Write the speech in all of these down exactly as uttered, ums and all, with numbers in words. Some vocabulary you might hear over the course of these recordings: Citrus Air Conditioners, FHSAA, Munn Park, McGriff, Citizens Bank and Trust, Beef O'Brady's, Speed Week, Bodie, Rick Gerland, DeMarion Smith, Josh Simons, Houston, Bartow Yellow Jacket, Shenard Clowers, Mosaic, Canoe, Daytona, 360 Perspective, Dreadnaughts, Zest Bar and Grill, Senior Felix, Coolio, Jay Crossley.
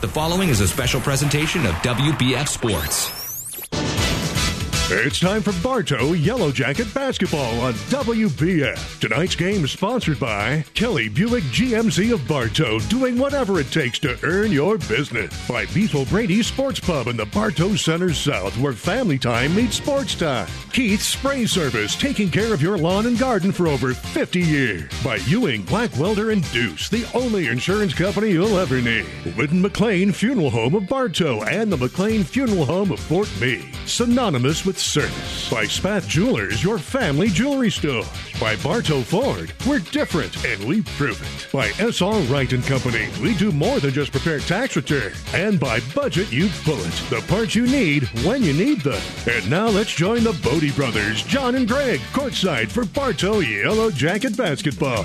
The following is a special presentation of W B F Sports. It's time for Bartow Yellow Jacket basketball on W B F. Tonight's game is sponsored by Kelly Buick G M C of Bartow, doing whatever it takes to earn your business. By Beef O'Brady's Sports Pub in the Bartow Center South, where family time meets sports time. Keith Spray Service, taking care of your lawn and garden for over fifty years. By Ewing Blackwelder and Deuce, the only insurance company you'll ever need. Whidden McLean Funeral Home of Bartow and the McLean Funeral Home of Fort Meade, synonymous with service. By Spath Jewelers, your family jewelry store. By Bartow Ford, we're different and we prove it. By S R Wright and Company, we do more than just prepare tax return. And by Budget You Pull It, the parts you need when you need them. And now let's join the Bodie brothers, John and Greg, courtside for Bartow Yellow Jacket basketball.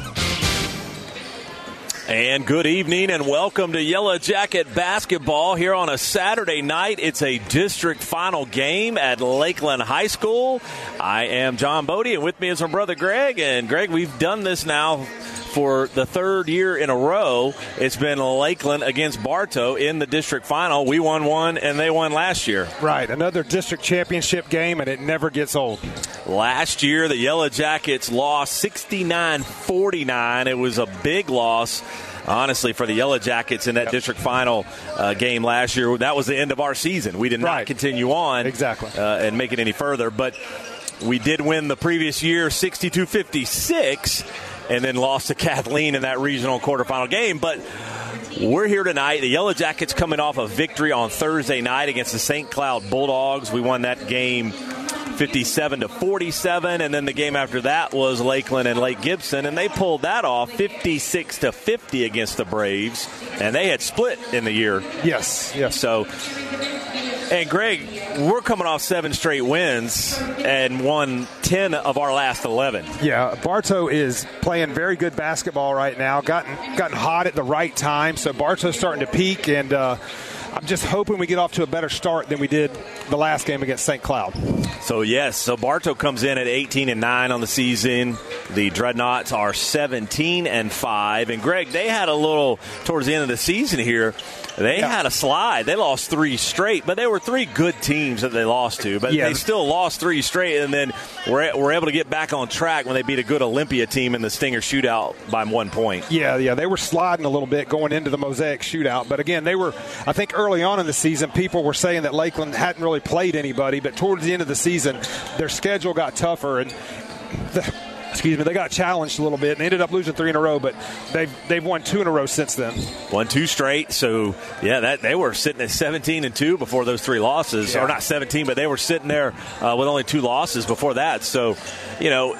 And good evening and welcome to Yellow Jacket basketball here on a Saturday night. It's a district final game at Lakeland High School. I am John Bodie, and with me is my brother Greg. And Greg, we've done this now for the third year in a row. It's been Lakeland against Bartow in the district final. We won one and they won last year. Right, another district championship game, and it never gets old. Last year, the Yellow Jackets lost sixty-nine forty-nine. It was a big loss, honestly, for the Yellow Jackets in that yep. district final uh, game last year. That was the end of our season. We did not right. continue on exactly uh, and make it any further. But we did win the previous year sixty-two fifty-six and then lost to Kathleen in that regional quarterfinal game. But we're here tonight. The Yellow Jackets coming off a victory on Thursday night against the Saint Cloud Bulldogs. We won that game fifty-seven to forty-seven, and then the game after that was Lakeland and Lake Gibson, and they pulled that off fifty-six to fifty against the Braves, and they had split in the year. Yes, yes. So, and Greg, we're coming off seven straight wins and won ten of our last eleven. Yeah, Bartow is playing very good basketball right now. Gotten gotten hot at the right time, so Bartow's starting to peak, and uh, I'm just hoping we get off to a better start than we did the last game against Saint Cloud. So, yes, so Bartow comes in at eighteen and nine on the season. The Dreadnaughts are seventeen and five. And, Greg, they had a little, towards the end of the season here, they yeah. had a slide. They lost three straight, but they were three good teams that they lost to. But yeah. they still lost three straight, and then were, were able to get back on track when they beat a good Olympia team in the Stinger shootout by one point. Yeah, yeah, they were sliding a little bit going into the Mosaic shootout. But, again, they were, I think, early on in the season, people were saying that Lakeland hadn't really played anybody, but towards the end of the season, their schedule got tougher, and the, excuse me, they got challenged a little bit and ended up losing three in a row. But they've they've won two in a row since then. Won two straight. So yeah, that they were sitting at seventeen and two before those three losses, yeah. or not seventeen, but they were sitting there uh, with only two losses before that. So you know.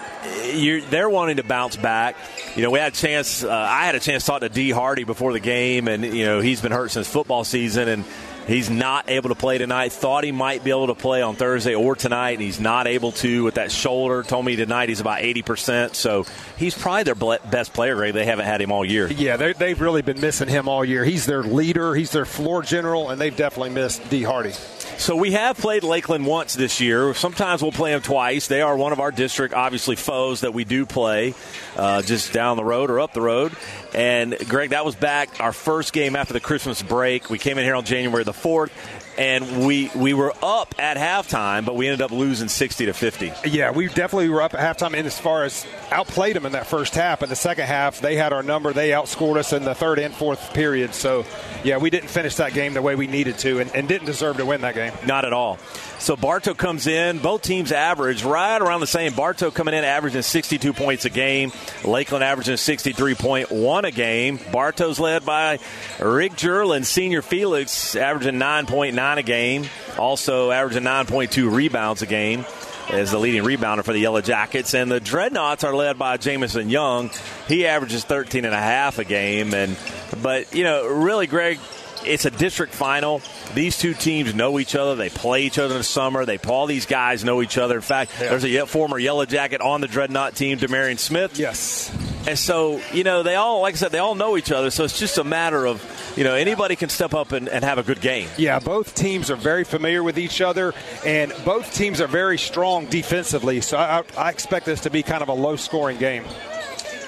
You're, they're wanting to bounce back. You know, we had a chance. Uh, I had a chance to talk to D Hardy before the game, and you know he's been hurt since football season, and he's not able to play tonight. Thought he might be able to play on Thursday or tonight, and he's not able to with that shoulder. Told me tonight he's about eighty percent, so he's probably their best player. Greg, they haven't had him all year. Yeah, they've really been missing him all year. He's their leader, he's their floor general, and they've definitely missed D Hardy. So we have played Lakeland once this year. Sometimes we'll play them twice. They are one of our district, obviously, foes that we do play uh, just down the road or up the road. And, Greg, that was back our first game after the Christmas break. We came in here on January the fourth. And we, we were up at halftime, but we ended up losing sixty to fifty. Yeah, we definitely were up at halftime, and as far as outplayed them in that first half. In the second half, they had our number. They outscored us in the third and fourth period. So, yeah, we didn't finish that game the way we needed to, and, and didn't deserve to win that game. Not at all. So Bartow comes in. Both teams average right around the same. Bartow coming in averaging sixty-two points a game. Lakeland averaging sixty-three point one a game. Bartow's led by Rick Gerland, Senior Felix, averaging nine point nine. a game, also averaging nine point two rebounds a game as the leading rebounder for the Yellow Jackets. And the Dreadnaughts are led by Jamison Young. He averages thirteen and a half a game. And but, you know, really, Greg, it's a district final. These two teams know each other. They play each other in the summer. They all these guys know each other. In fact, yeah. there's a former Yellow Jacket on the Dreadnought team, DeMarion Smith. Yes. And so, you know, they all, like I said, they all know each other. So it's just a matter of, you know, anybody can step up and, and have a good game. Yeah, both teams are very familiar with each other, and both teams are very strong defensively. So I, I expect this to be kind of a low-scoring game.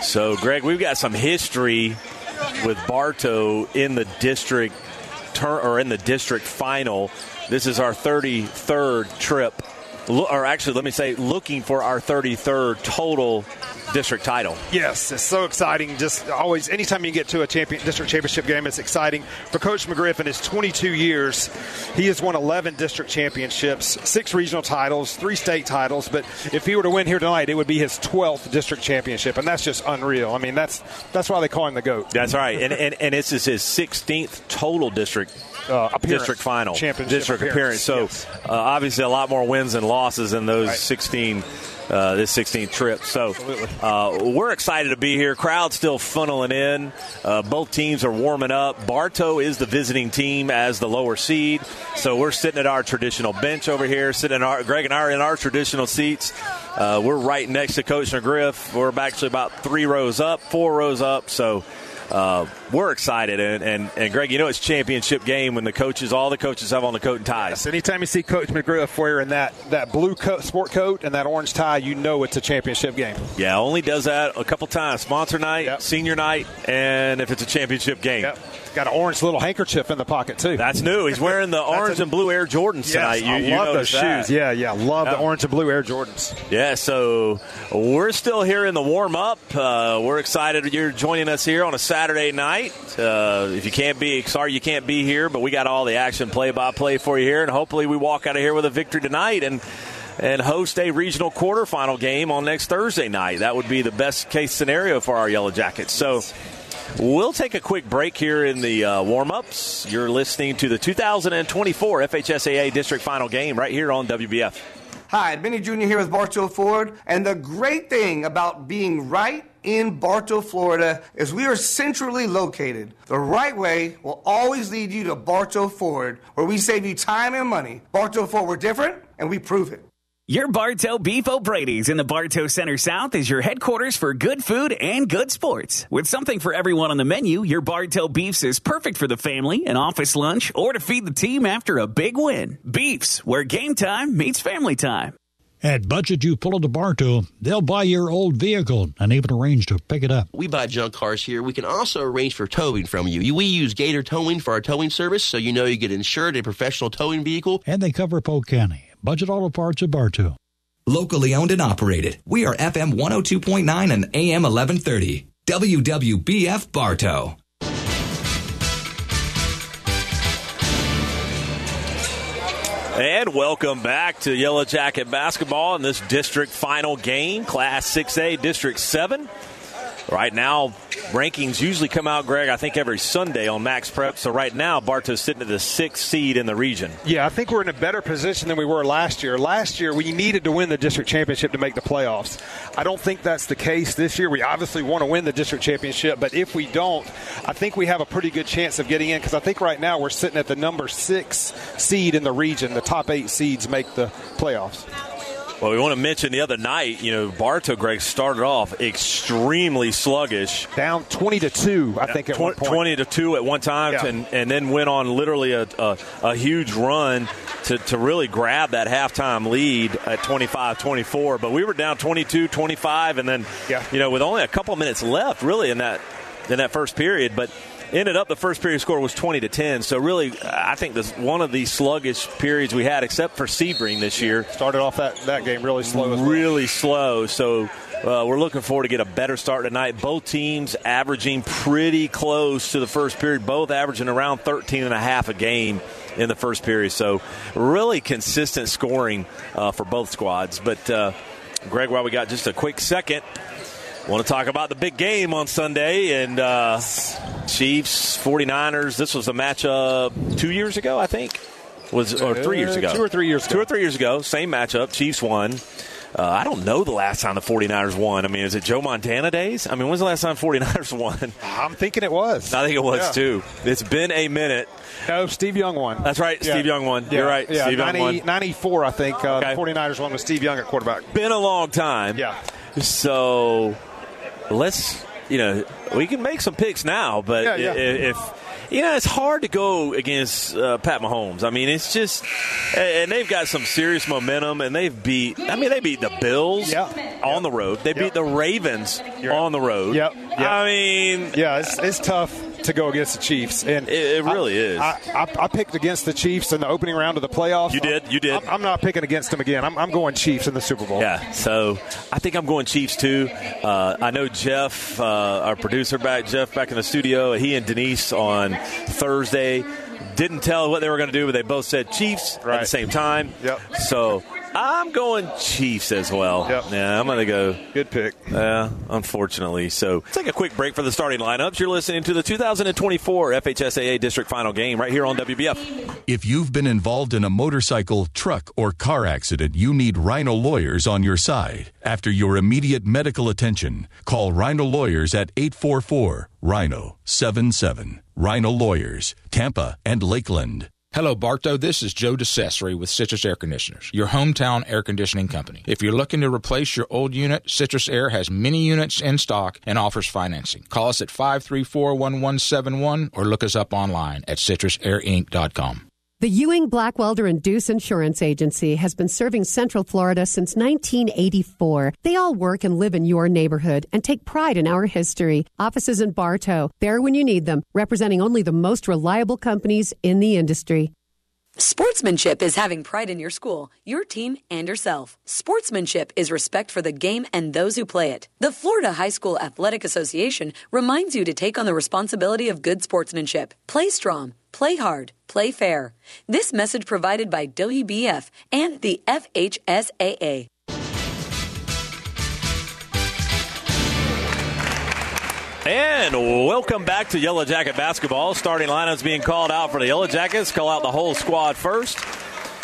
So, Greg, we've got some history with Bartow in the district tur- or in the district final. This is our thirty-third trip, or actually, let me say, looking for our thirty-third total district title. Yes, it's so exciting. Just always, anytime you get to a champion, district championship game, it's exciting. For Coach McGriff, in his twenty-two years, he has won eleven district championships, six regional titles, three state titles. But if he were to win here tonight, it would be his twelfth district championship, and that's just unreal. I mean, that's that's why they call him the GOAT. That's right, and and, and this is his sixteenth total district uh, district final championship district appearance. appearance. So yes. uh, obviously, a lot more wins and losses in those right. sixteen. Uh, this sixteenth trip. So uh, we're excited to be here. Crowd's still funneling in. Uh, both teams are warming up. Bartow is the visiting team as the lower seed. So we're sitting at our traditional bench over here. Sitting in our, Greg and I are in our traditional seats. Uh, we're right next to Coach McGriff. We're actually about three rows up, four rows up. So uh, we're excited. And, and, and, Greg, you know it's championship game when the coaches, all the coaches have on the coat and ties. Yes, anytime you see Coach McGriff wearing that, that blue coat, sport coat and that orange tie, you know it's a championship game. Yeah, only does that a couple times. Sponsor night, yep. Senior night, and if it's a championship game. Yep. Got an orange little handkerchief in the pocket, too. That's new. He's wearing the orange a, and blue Air Jordans yes, tonight. You, I love you those shoes. That. Yeah, yeah. Love yeah. the orange and blue Air Jordans. Yeah, so we're still here in the warm-up. Uh, we're excited you're joining us here on a Saturday night. Uh, if you can't be, sorry you can't be here, but we got all the action play-by-play for you here, and hopefully we walk out of here with a victory tonight and and host a regional quarterfinal game on next Thursday night. That would be the best-case scenario for our Yellow Jackets. So we'll take a quick break here in the uh, warm-ups. You're listening to the two thousand twenty-four F H S A A District Final game right here on W B F. Hi, Benny Junior here with Bartow Ford, and the great thing about being right in Bartow, Florida, is we are centrally located. The right way will always lead you to Bartow Ford, where we save you time and money. Bartow Ford, we're different, and we prove it. Your Bartow Beef O'Brady's in the Bartow Center South is your headquarters for good food and good sports. With something for everyone on the menu, your Bartow Beefs is perfect for the family, an office lunch, or to feed the team after a big win. Beefs, where game time meets family time. At Budget You Pull It to Bartow, they'll buy your old vehicle and even arrange to pick it up. We buy junk cars here. We can also arrange for towing from you. We use Gator Towing for our towing service, so you know you get insured a professional towing vehicle. And they cover Polk County. Budget Auto Parts of Bartow. Locally owned and operated. We are F M one oh two point nine and A M eleven thirty. W W B F Bartow. And welcome back to Yellow Jacket basketball in this district final game, Class six A, District seven. Right now, rankings usually come out, Greg, I think every Sunday on Max Prep. So right now, Bartow's sitting at the sixth seed in the region. Yeah, I think we're in a better position than we were last year. Last year, we needed to win the district championship to make the playoffs. I don't think that's the case this year. We obviously want to win the district championship, but if we don't, I think we have a pretty good chance of getting in, because I think right now we're sitting at the number six seed in the region. The top eight seeds make the playoffs. Well, we want to mention the other night, you know, Bartow, Greg, started off extremely sluggish. Down twenty to two, I yeah, think, at tw- one point. twenty to two at one time, yeah. and, and then went on literally a, a, a huge run to, to really grab that halftime lead at twenty-five twenty-four. But we were down twenty-two twenty-five, and then, yeah. you know, with only a couple minutes left, really, in that in that first period. But ended up the first period score was twenty to ten. So really, I think this one of the sluggish periods we had, except for Sebring this year. Started off that, that game really slow. As well. Really slow. So uh, we're looking forward to get a better start tonight. Both teams averaging pretty close to the first period. Both averaging around thirteen and a half a game in the first period. So really consistent scoring uh, for both squads. But uh, Greg, while we got just a quick second, want to talk about the big game on Sunday, and uh, Chiefs, forty-niners. This was a matchup two years ago, I think, was or three years ago. Two or three years ago. Two or three years ago, same matchup. Chiefs won. Uh, I don't know the last time the forty-niners won. I mean, is it Joe Montana days? I mean, when's the last time forty-niners won? I'm thinking it was. I think it was, yeah. too. It's been a minute. No, Steve Young won. That's right. Yeah. Steve Young won. Yeah. You're right. Yeah. Steve ninety, Young won. ninety-four, I think. Uh, okay. The forty-niners won with Steve Young at quarterback. Been a long time. Yeah. So let's, you know, we can make some picks now, but yeah, yeah. if, you know, it's hard to go against uh, Pat Mahomes. I mean, it's just, and they've got some serious momentum, and they've beat, I mean, they beat the Bills yeah. on yep. the road. They yep. beat the Ravens You're on the road. Yep. yep. I mean. Yeah, it's, it's tough. to go against the Chiefs. And It, it really I, is. I, I, I picked against the Chiefs in the opening round of the playoffs. You did? You did. I'm, I'm not picking against them again. I'm, I'm going Chiefs in the Super Bowl. Yeah, so I think I'm going Chiefs too. Uh, I know Jeff, uh, our producer back, Jeff back in the studio, he and Denise on Thursday didn't tell what they were going to do, but they both said Chiefs right. at the same time. Yep. So I'm going Chiefs as well. Yep. Yeah, I'm going to go. Good pick. Yeah, uh, unfortunately. So let's take a quick break for the starting lineups. You're listening to the two thousand twenty-four F H S A A District Final Game right here on W B F. If you've been involved in a motorcycle, truck, or car accident, you need Rhino Lawyers on your side. After your immediate medical attention, call Rhino Lawyers at eight four four, R H I N O, seven seven. Rhino Lawyers, Tampa and Lakeland. Hello, Bartow. This is Joe DeCessory with Citrus Air Conditioners, your hometown air conditioning company. If you're looking to replace your old unit, Citrus Air has many units in stock and offers financing. Call us at five three four, one one seven one or look us up online at citrus air inc dot com. The Ewing Blackwelder and Deuce Insurance Agency has been serving Central Florida since nineteen eighty-four. They all work and live in your neighborhood and take pride in our history. Offices in Bartow, there when you need them, representing only the most reliable companies in the industry. Sportsmanship is having pride in your school, your team, and yourself. Sportsmanship is respect for the game and those who play it. The Florida High School Athletic Association reminds you to take on the responsibility of good sportsmanship. Play strong, play hard, play fair. This message provided by W B F and the F H S A A. And welcome back to Yellow Jacket basketball. Starting lineups being called out for the Yellow Jackets. Call out the whole squad first.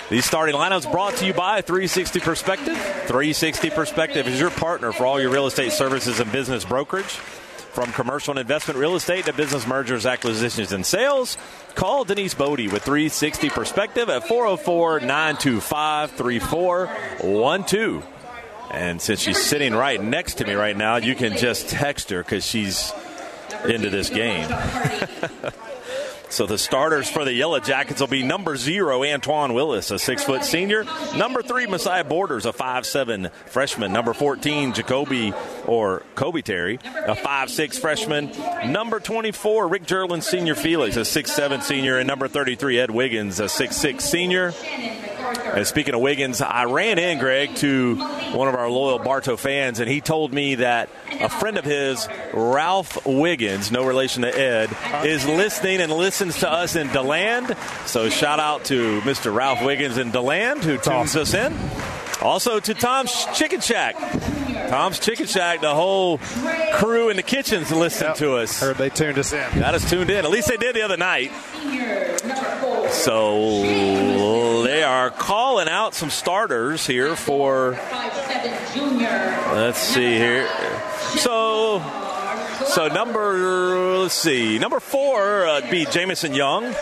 These starting lineups brought to you by three sixty Perspective. three sixty Perspective is your partner for all your real estate services and business brokerage. From commercial and investment real estate to business mergers, acquisitions, and sales, call Denise Bodie with three sixty Perspective at four oh four, nine two five, three four one two. And since she's sitting right next to me right now, you can just text her because she's into this game. So the starters for the Yellow Jackets will be number zero, Antoine Willis, a six-foot senior. Number three, Messiah Borders, a five seven freshman. Number fourteen, Jacoby or Kobe Terry, a five six freshman. Number twenty-four, Rick Gerland, Senior Felix, a six seven senior. And number thirty-three, Ed Wiggins, a six six senior. And speaking of Wiggins, I ran in, Greg, to one of our loyal Bartow fans, and he told me that a friend of his, Ralph Wiggins, no relation to Ed, is listening and listens to us in DeLand. So shout out to Mister Ralph Wiggins in DeLand, who tunes us in. Also to Tom's Chicken Shack. Tom's Chicken Shack, the whole crew in the kitchens listen yep. to us. Heard they tuned us in. Got us tuned in. At least they did the other night. So they are calling out some starters here for, let's see here. So so number, let's see, number four uh, be Jamison Young.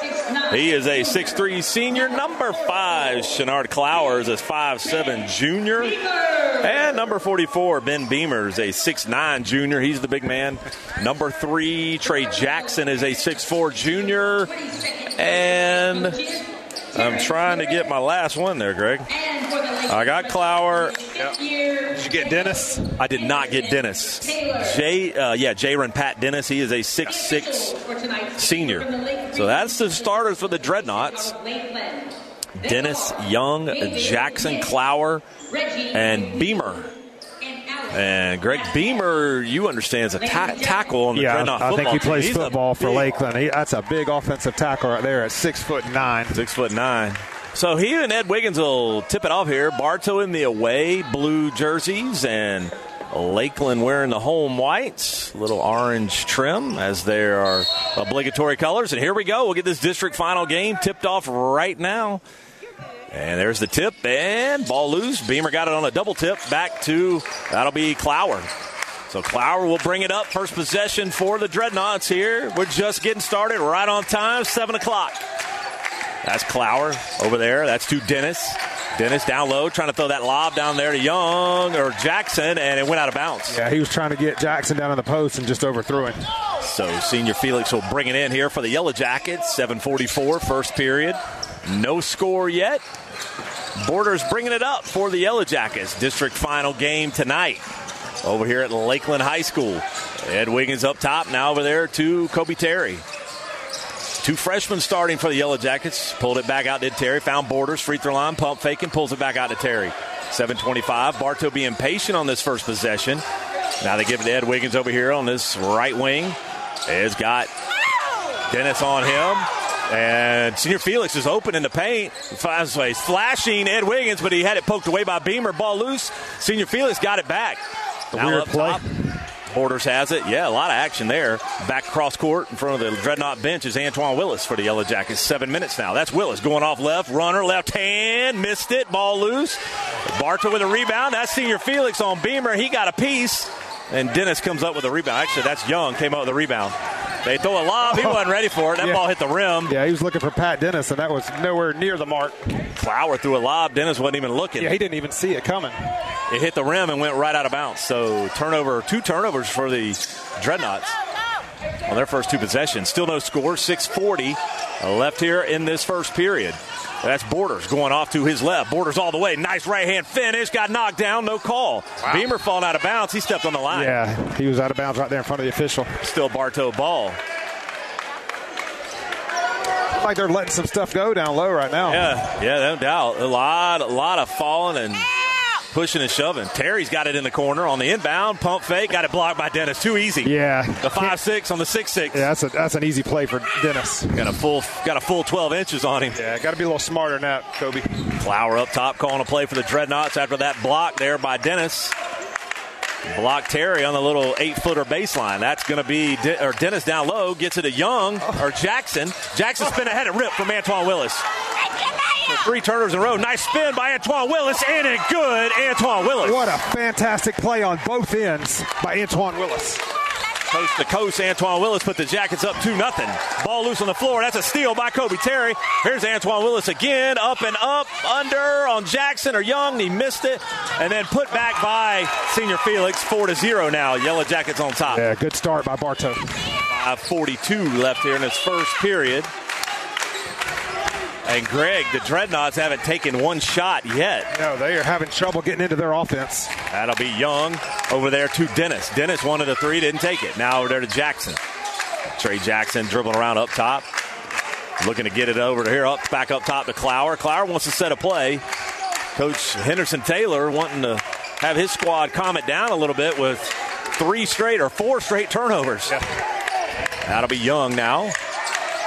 He is a six three senior. Number five, Shenard Clowers, is five seven junior. And number forty-four, Ben Beamer, is a six nine junior. He's the big man. Number three, Trey Jackson, is a six four junior. And I'm trying to get my last one there, Greg. I got Clower. Yep. Did you get Dennis? I did not get Dennis. Jay, uh, yeah, Jaron Pat Dennis. He is a six six senior. So that's the starters for the Dreadnaughts. Dennis, Young, Jackson, Clower, and Beamer. And Greg Beamer, you understand, is a ta- tackle on the yeah, Dreadnought football team. I think he plays team. football for Lakeland. He, that's a big offensive tackle right there at six foot nine. Six foot nine. So he and Ed Wiggins will tip it off here. Bartow in the away blue jerseys and Lakeland wearing the home whites, little orange trim as they are obligatory colors. And here we go. We'll get this district final game tipped off right now. And there's the tip, and ball loose. Beamer got it on a double tip. Back to, that'll be Clower. So Clower will bring it up. First possession for the Dreadnaughts here. We're just getting started right on time, seven o'clock. That's Clower over there. That's to Dennis. Dennis down low, trying to throw that lob down there to Young or Jackson, and it went out of bounds. Yeah, he was trying to get Jackson down on the post and just overthrew it. So Senior Felix will bring it in here for the Yellow Jackets. seven forty-four, first period. No score yet. Borders bringing it up for the Yellow Jackets. District final game tonight over here at Lakeland High School. Ed Wiggins up top now over there to Kobe Terry. Two freshmen starting for the Yellow Jackets. Pulled it back out to Terry. Found Borders. Free throw line. Pump faking. Pulls it back out to Terry. seven twenty-five. Bartow being patient on this first possession. Now they give it to Ed Wiggins over here on this right wing. Ed's got Dennis on him. And Senior Felix is open in the paint. Finds ways flashing Ed Wiggins, but he had it poked away by Beamer. Ball loose. Senior Felix got it back. The now weird up play. Top. Borders has it. Yeah, a lot of action there. Back cross court in front of the Dreadnought bench is Antoine Willis for the Yellow Jackets. Seven minutes now. That's Willis going off left. Runner, left hand. Missed it. Ball loose. Bartow with a rebound. That's Senior Felix on Beamer. He got a piece. And Dennis comes up with a rebound. Actually, that's Young came up with a rebound. They throw a lob. He wasn't ready for it. That yeah. ball hit the rim. Yeah, he was looking for Pat Dennis, and that was nowhere near the mark. Flower threw a lob. Dennis wasn't even looking. Yeah, he didn't even see it coming. It hit the rim and went right out of bounds. So turnover, two turnovers for the Dreadnoughts on their first two possessions. Still no score. six forty left here in this first period. That's Borders going off to his left. Borders all the way. Nice right-hand finish. Got knocked down. No call. Wow. Beamer falling out of bounds. He stepped on the line. Yeah, he was out of bounds right there in front of the official. Still Bartow ball. Like they're letting some stuff go down low right now. Yeah, yeah, no doubt. A lot, a lot of falling and pushing and shoving. Terry's got it in the corner on the inbound. Pump fake. Got it blocked by Dennis. Too easy. Yeah. The five six on the six six. Yeah, that's a, that's an easy play for Dennis. Got a full got a full twelve inches on him. Yeah, got to be a little smarter than that, Kobe. Flower up top calling a play for the Dreadnoughts after that block there by Dennis. Blocked Terry on the little eight-footer baseline. That's going to be De- or Dennis down low. Gets it to Young or Jackson. Jackson's been ahead and ripped from Antoine Willis. Three turnovers in a row. Nice spin by Antoine Willis, and a good Antoine Willis. What a fantastic play on both ends by Antoine Willis. Coast to coast, Antoine Willis put the Jackets up two nothing. Ball loose on the floor. That's a steal by Kobe Terry. Here's Antoine Willis again. Up and up, under on Jackson or Young. He missed it. And then put back by Senior Felix. four to zero now. Yellow Jackets on top. Yeah, good start by Bartow. five forty-two left here in his first period. And, Greg, the Dreadnoughts haven't taken one shot yet. No, they are having trouble getting into their offense. That'll be Young over there to Dennis. Dennis wanted a three, didn't take it. Now over there to Jackson. Trey Jackson dribbling around up top. Looking to get it over to here, up back up top to Clower. Clower wants to set a play. Coach Henderson Taylor wanting to have his squad calm it down a little bit with three straight or four straight turnovers. Yeah. That'll be Young now.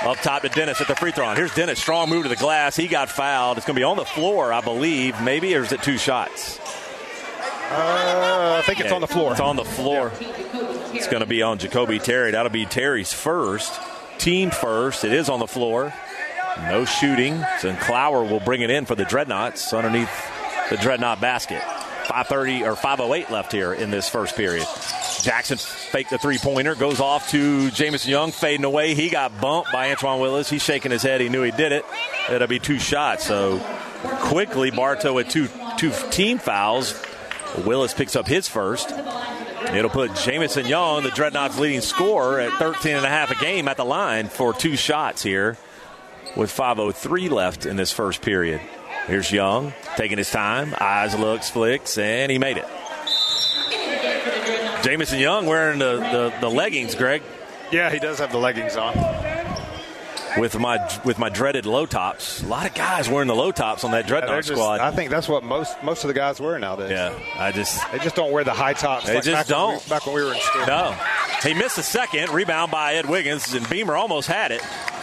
Up top to Dennis at the free throw. Here's Dennis. Strong move to the glass. He got fouled. It's going to be on the floor, I believe. Maybe, or is it two shots? Uh, I think yeah, it's on the floor. It's on the floor. Yeah. It's going to be on Jacoby Terry. That'll be Terry's first. Team first. It is on the floor. No shooting. So Clower will bring it in for the Dreadnoughts underneath the Dreadnought basket. five thirty or five oh eight left here in this first period. Jackson faked the three-pointer, goes off to Jamison Young, fading away. He got bumped by Antoine Willis. He's shaking his head. He knew he did it. It'll be two shots. So quickly, Bartow with two, two team fouls. Willis picks up his first. It'll put Jamison Young, the Dreadnoughts' leading scorer, at thirteen and a half a game at the line for two shots here with five oh three left in this first period. Here's Young, taking his time. Eyes, looks, flicks, and he made it. Jamison Young wearing the, the, the leggings, Greg. Yeah, he does have the leggings on. With my with my dreaded low tops. A lot of guys wearing the low tops on that Dreadnought yeah, squad. Just, I think that's what most most of the guys wear nowadays. Yeah, I just they just don't wear the high tops. They like just back don't. When we, back when we were in school. No. He missed the second. Rebound by Ed Wiggins, and Beamer almost had it.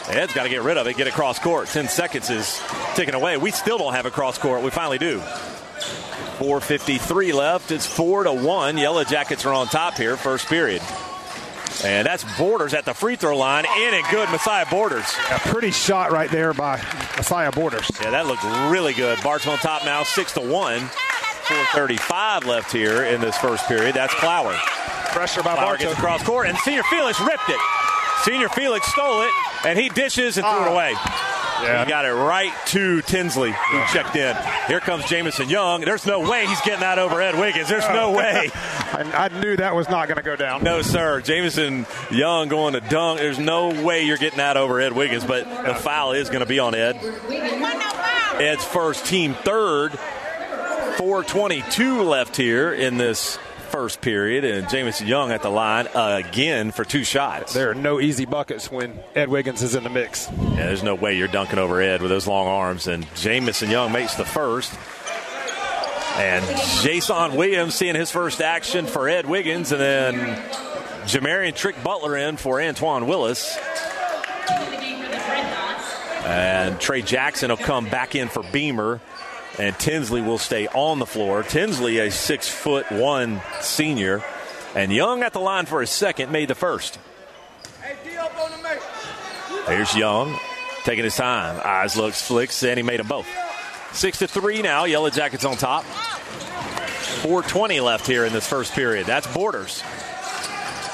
Ed's got to get rid of it, get across court. Ten seconds is ticking away. We still don't have a cross court. We finally do. four fifty-three left. It's four to one. Yellow Jackets are on top here, first period. And that's Borders at the free throw line. In and good, Messiah Borders. A pretty shot right there by Messiah Borders. Yeah, that looked really good. Bartow on top now, six to one. four thirty-five left here in this first period. That's Clower. Pressure by Bartow. Gets across court, and Senior Felix ripped it. Senior Felix stole it, and he dishes and threw oh. it away. Yeah. He got it right to Tinsley, who yeah. checked in. Here comes Jamison Young. There's no way he's getting that over Ed Wiggins. There's no way. I, I knew that was not going to go down. No, sir. Jamison Young going to dunk. There's no way you're getting that over Ed Wiggins, but the foul is going to be on Ed. Ed's first, team third. four twenty-two left here in this first period, and Jamison Young at the line again for two shots. There are no easy buckets when Ed Wiggins is in the mix. Yeah, there's no way you're dunking over Ed with those long arms, and Jamison Young makes the first. And Jason Williams seeing his first action for Ed Wiggins, and then Jamarian Trick Butler in for Antoine Willis. And Trey Jackson will come back in for Beamer, and Tinsley will stay on the floor. Tinsley, a six foot one senior, and Young at the line for his second, made the first. Here's Young taking his time. Eyes looks, flicks, and he made them both. Six to three now. Yellow Jackets on top. four twenty left here in this first period. That's Borders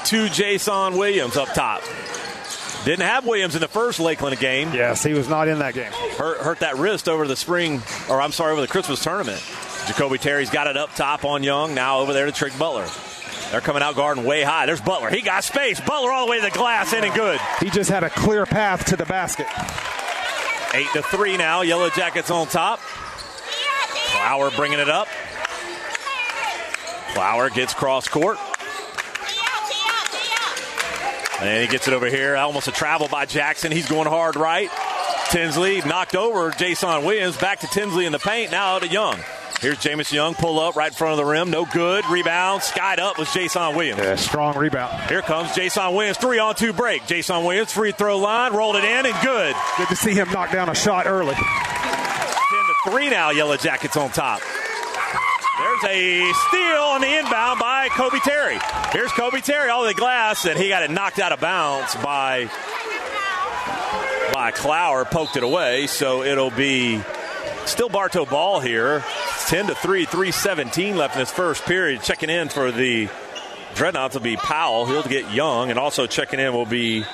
to Jason Williams up top. Didn't have Williams in the first Lakeland game. Yes, he was not in that game. Hurt, hurt that wrist over the spring, or I'm sorry, over the Christmas tournament. Jacoby Terry's got it up top on Young. Now over there to Trick Butler. They're coming out guarding way high. There's Butler. He got space. Butler all the way to the glass. In and good. He just had a clear path to the basket. Eight to three now. Yellow Jackets on top. Flower bringing it up. Flower gets cross court. And he gets it over here. Almost a travel by Jackson. He's going hard right. Tinsley knocked over Jason Williams. Back to Tinsley in the paint. Now to Young. Here's Jamison Young. Pull up right in front of the rim. No good. Rebound. Skied up was Jason Williams. Yeah, strong rebound. Here comes Jason Williams. Three on two break. Jason Williams free throw line. Rolled it in and good. Good to see him knock down a shot early. ten to three now. Yellow Jackets on top. There's a steal on the inbound by Kobe Terry. Here's Kobe Terry all the glass, and he got it knocked out of bounds by, by Clower. Poked it away, so it'll be still Bartow ball here. ten to three, three seventeen left in this first period. Checking in for the Dreadnoughts will be Powell. He'll get Young, and also checking in will be,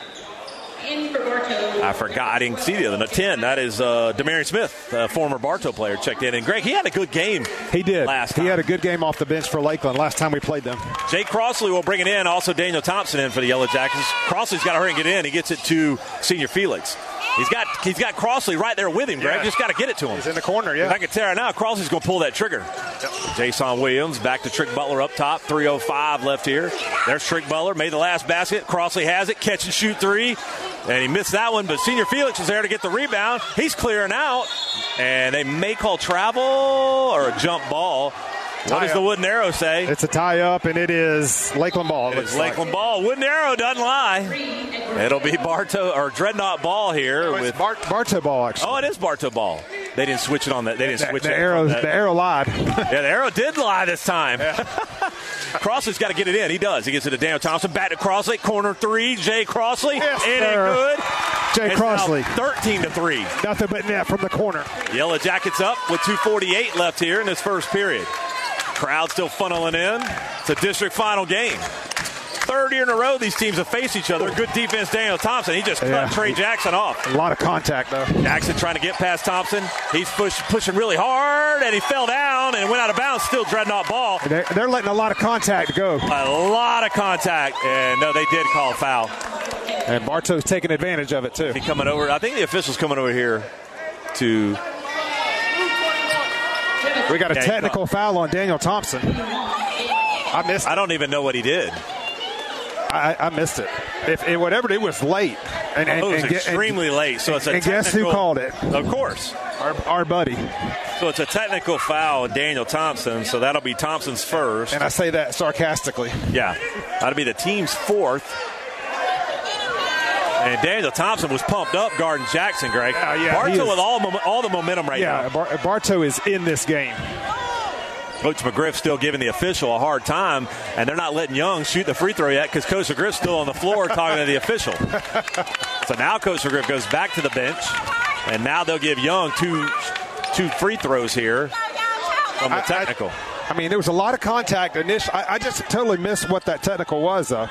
I forgot, I didn't see the other one. ten, that is uh, DeMarion Smith, uh, former Bartow player, checked in. And Greg, he had a good game. He did. Last time. He had a good game off the bench for Lakeland last time we played them. Jake Crossley will bring it in. Also Daniel Thompson in for the Yellow Jackets. Crossley's got to hurry and get in. He gets it to Senior Felix. He's got he's got Crossley right there with him, Greg. Yeah. Just got to get it to him. He's in the corner, yeah. If I can tear it now, Crossley's going to pull that trigger. Yep. Jason Williams back to Trick Butler up top. three oh five left here. There's Trick Butler. Made the last basket. Crossley has it. Catch and shoot three. And he missed that one, but Senior Felix was there to get the rebound. He's clearing out. And they may call travel or a jump ball. What does the Wooden Arrow say? It's a tie-up, and it is Lakeland ball. It is Lakeland ball. Wooden Arrow doesn't lie. It'll be Bartow or Dreadnought ball here. Oh, it's with Bart, Bartow ball, actually. Oh, it is Bartow ball. They didn't switch it on that. They didn't the, switch the it arrow, on that. The arrow lied. Yeah, the arrow did lie this time. Yeah. Crossley's got to get it in. He does. He gets it to Daniel Thompson. Back to Crossley. Corner three. Jay Crossley. Yes, in sir. And good. Jay it's Crossley. thirteen to three. Nothing but net from the corner. Yellow Jackets up with two forty-eight left here in this first period. Crowd still funneling in. It's a district final game. Third year in a row these teams have faced each other. Good defense, Daniel Thompson. He just cut yeah. Trey Jackson off. A lot of contact, though. Jackson trying to get past Thompson. He's push, pushing really hard, and he fell down and went out of bounds. Still Dreadnought ball. They're, they're letting a lot of contact go. A lot of contact. And, no, they did call a foul. And Bartow's taking advantage of it, too. He coming over. I think the official's coming over here to – we got a Daniel technical Thompson. Foul on Daniel Thompson. I missed it. I don't even know what he did. I, I missed it. If it, whatever it was late. And, and, oh, it was and, extremely and, late. So it's a and technical, guess who called it? Of course. Our, our buddy. So it's a technical foul on Daniel Thompson. So that'll be Thompson's first. And I say that sarcastically. Yeah. That'll be the team's fourth. And Daniel Thompson was pumped up guarding Jackson, Greg. Uh, yeah, Bartow with all, all the momentum right yeah, now. Bar- Bartow is in this game. Coach McGriff still giving the official a hard time, and they're not letting Young shoot the free throw yet because Coach McGriff's still on the floor talking to the official. So now Coach McGriff goes back to the bench, and now they'll give Young two, two free throws here from the technical. I, I, I mean, there was a lot of contact initially. I, I just totally missed what that technical was, though.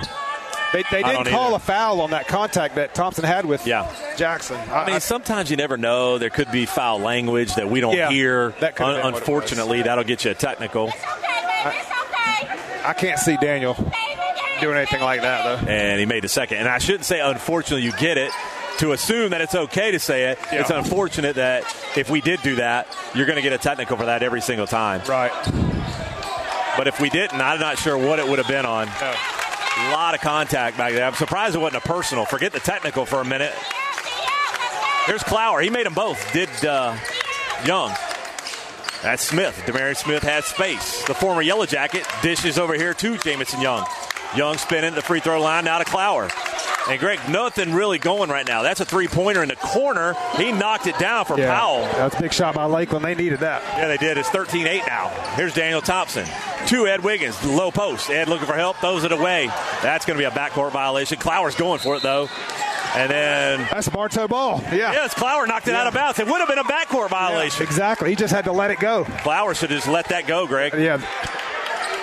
They, they didn't call either. A foul on that contact that Thompson had with yeah. Jackson. I, I mean, I, sometimes you never know. There could be foul language that we don't yeah, hear. That could Un- unfortunately, that'll get you a technical. It's okay, baby. It's okay. I, I can't see Daniel doing anything like that, though. And he made the second. And I shouldn't say, unfortunately, you get it. To assume that it's okay to say it, yeah. It's unfortunate that if we did do that, you're going to get a technical for that every single time. Right. But if we didn't, I'm not sure what it would have been on. A lot of contact back there. I'm surprised it wasn't a personal. Forget the technical for a minute. Here's Clower. He made them both. Did uh, Young. That's Smith. DeMarion Smith has space. The former Yellow Jacket dishes over here to Jamison Young. Young spinning at the free throw line. Now to Clower. And, Greg, nothing really going right now. That's a three-pointer in the corner. He knocked it down for yeah, Powell. That's a big shot by Lakeland. They needed that. Yeah, they did. It's thirteen eight now. Here's Daniel Thompson to Ed Wiggins. Low post. Ed looking for help. Throws it away. That's going to be a backcourt violation. Clower's going for it, though. And then... That's a Bartow ball. Yeah. Yes, Clower knocked it yeah. out of bounds. It would have been a backcourt violation. Yeah, exactly. He just had to let it go. Clower should just let that go, Greg. Yeah.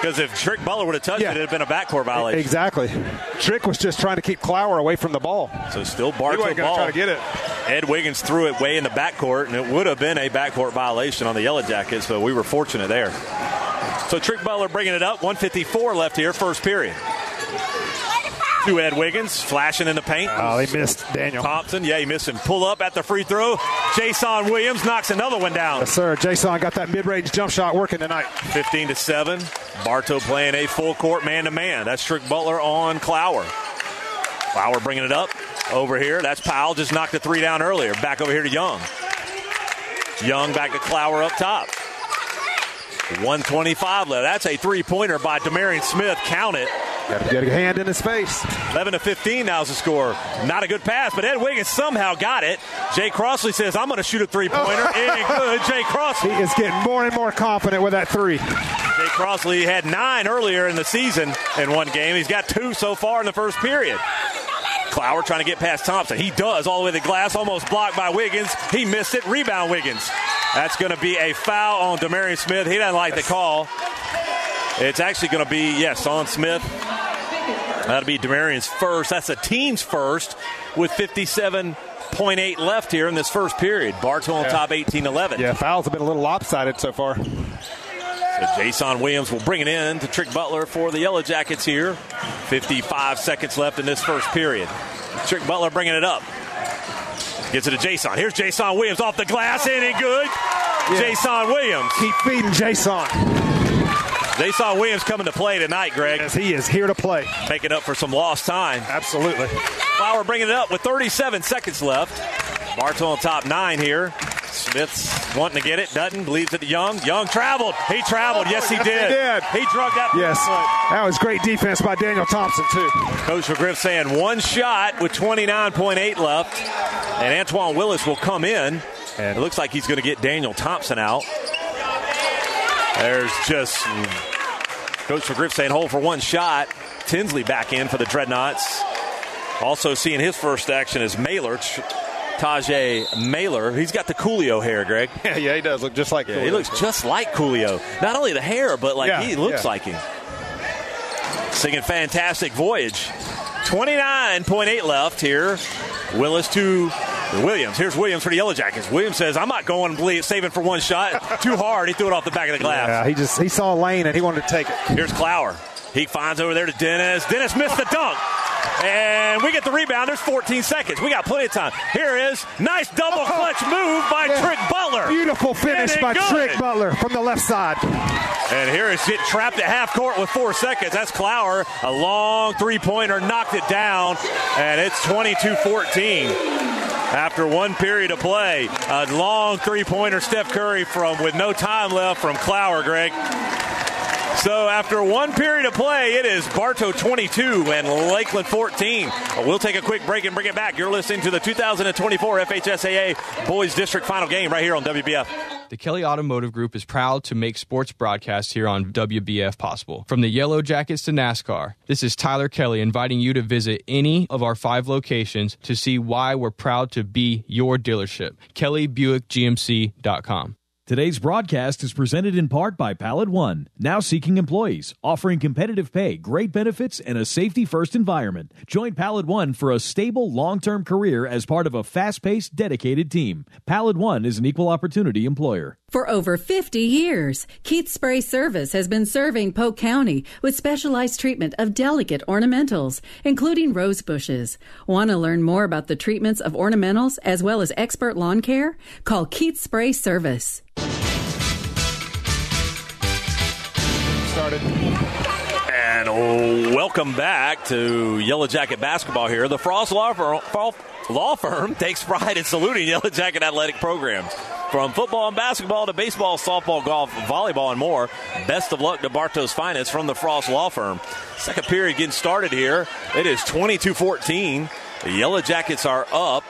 Because if Trick Butler would have touched yeah. it, it would have been a backcourt violation. Exactly. Trick was just trying to keep Clower away from the ball. So still Bartow ball. Try to get it. Ed Wiggins threw it way in the backcourt, and it would have been a backcourt violation on the Yellow Jackets, but we were fortunate there. So Trick Butler bringing it up. one fifty-four left here, first period. To Ed Wiggins, flashing in the paint. Oh, he missed Daniel. Thompson, yeah, he missed him. Pull up at the free throw. Jason Williams knocks another one down. Yes, sir. Jason got that mid-range jump shot working tonight. fifteen to seven. Bartow playing a full court man-to-man. That's Trick Butler on Clower. Clower bringing it up over here. That's Powell. Just knocked a three down earlier. Back over here to Young. Young back to Clower up top. one twenty-five left. That's a three-pointer by DeMarion Smith. Count it. Got to get a hand in his face. eleven to fifteen now is the score. Not a good pass, but Ed Wiggins somehow got it. Jay Crossley says, I'm going to shoot a three-pointer. And good, Jay Crossley. He is getting more and more confident with that three. Jay Crossley had nine earlier in the season in one game. He's got two so far in the first period. Clower trying to get past Thompson. He does all the way to the glass. Almost blocked by Wiggins. He missed it. Rebound Wiggins. That's going to be a foul on DeMarion Smith. He doesn't like the call. It's actually going to be, yes, on Smith. That'll be DeMarion's first. That's the team's first with fifty-seven point eight left here in this first period. Bartow on yeah. top eighteen eleven. Yeah, fouls have been a little lopsided so far. So Jason Williams will bring it in to Trick Butler for the Yellow Jackets here. fifty-five seconds left in this first period. Trick Butler bringing it up. Gets it to Jason. Here's Jason Williams off the glass. In and good. Yeah. Jason Williams. Keep feeding Jason. They saw Williams coming to play tonight, Greg. Yes, he is here to play. Making up for some lost time. Absolutely. Clower bringing it up with thirty-seven seconds left. Bartow on top nine here. Smith's wanting to get it. Dutton leaves it to Young. Young traveled. He traveled. Yes, he yes, did. He, did. He drug that. Yes. Point. That was great defense by Daniel Thompson, too. Coach McGriff saying one shot with twenty-nine point eight left. And Antoine Willis will come in. And it looks like he's going to get Daniel Thompson out. There's just Coach McGriff saying hold for one shot. Tinsley back in for the Dreadnaughts. Also seeing his first action is Mailer, Tajay Mailer. He's got the Coolio hair, Greg. Yeah, yeah he does look just like yeah, Coolio. He looks just like Coolio. Not only the hair, but like yeah, he looks yeah. like him. Singing Fantastic Voyage. twenty-nine point eight left here. Willis to Williams. Here's Williams for the Yellow Jackets. Williams says, I'm not going to saving for one shot. Too hard. He threw it off the back of the glass. Yeah, he just he saw a lane and he wanted to take it. Here's Clower. He finds over there to Dennis. Dennis missed the dunk. And we get the rebound. There's fourteen seconds. We got plenty of time. Here is nice double clutch move by yeah. Trick Butler. Beautiful finish by good. Trick Butler from the left side. And here is it trapped at half court with four seconds. That's Clower. A long three-pointer knocked it down. And it's twenty-two fourteen. After one period of play, a long three-pointer Steph Curry from with no time left from Clower, Greg. So after one period of play, it is Bartow twenty-two and Lakeland fourteen. We'll take a quick break and bring it back. You're listening to the two thousand twenty-four F H S A A Boys District Final game right here on W B F. The Kelly Automotive Group is proud to make sports broadcasts here on W B F possible. From the Yellow Jackets to NASCAR, this is Tyler Kelly inviting you to visit any of our five locations to see why we're proud to be your dealership. Kelly Buick G M C dot com. Today's broadcast is presented in part by Pallet One, now seeking employees, offering competitive pay, great benefits, and a safety-first environment. Join Pallet One for a stable, long-term career as part of a fast-paced, dedicated team. Pallet One is an equal opportunity employer. For over fifty years, Keith Spray Service has been serving Polk County with specialized treatment of delicate ornamentals, including rose bushes. Want to learn more about the treatments of ornamentals as well as expert lawn care? Call Keith Spray Service. started. And welcome back to Yellow Jacket basketball here. The Frost Law Firm, Law Firm takes pride in saluting Yellow Jacket athletic programs. From football and basketball to baseball, softball, golf, volleyball, and more, best of luck to Bartow's finest from the Frost Law Firm. Second period getting started here. It is twenty-two fourteen. The Yellow Jackets are up.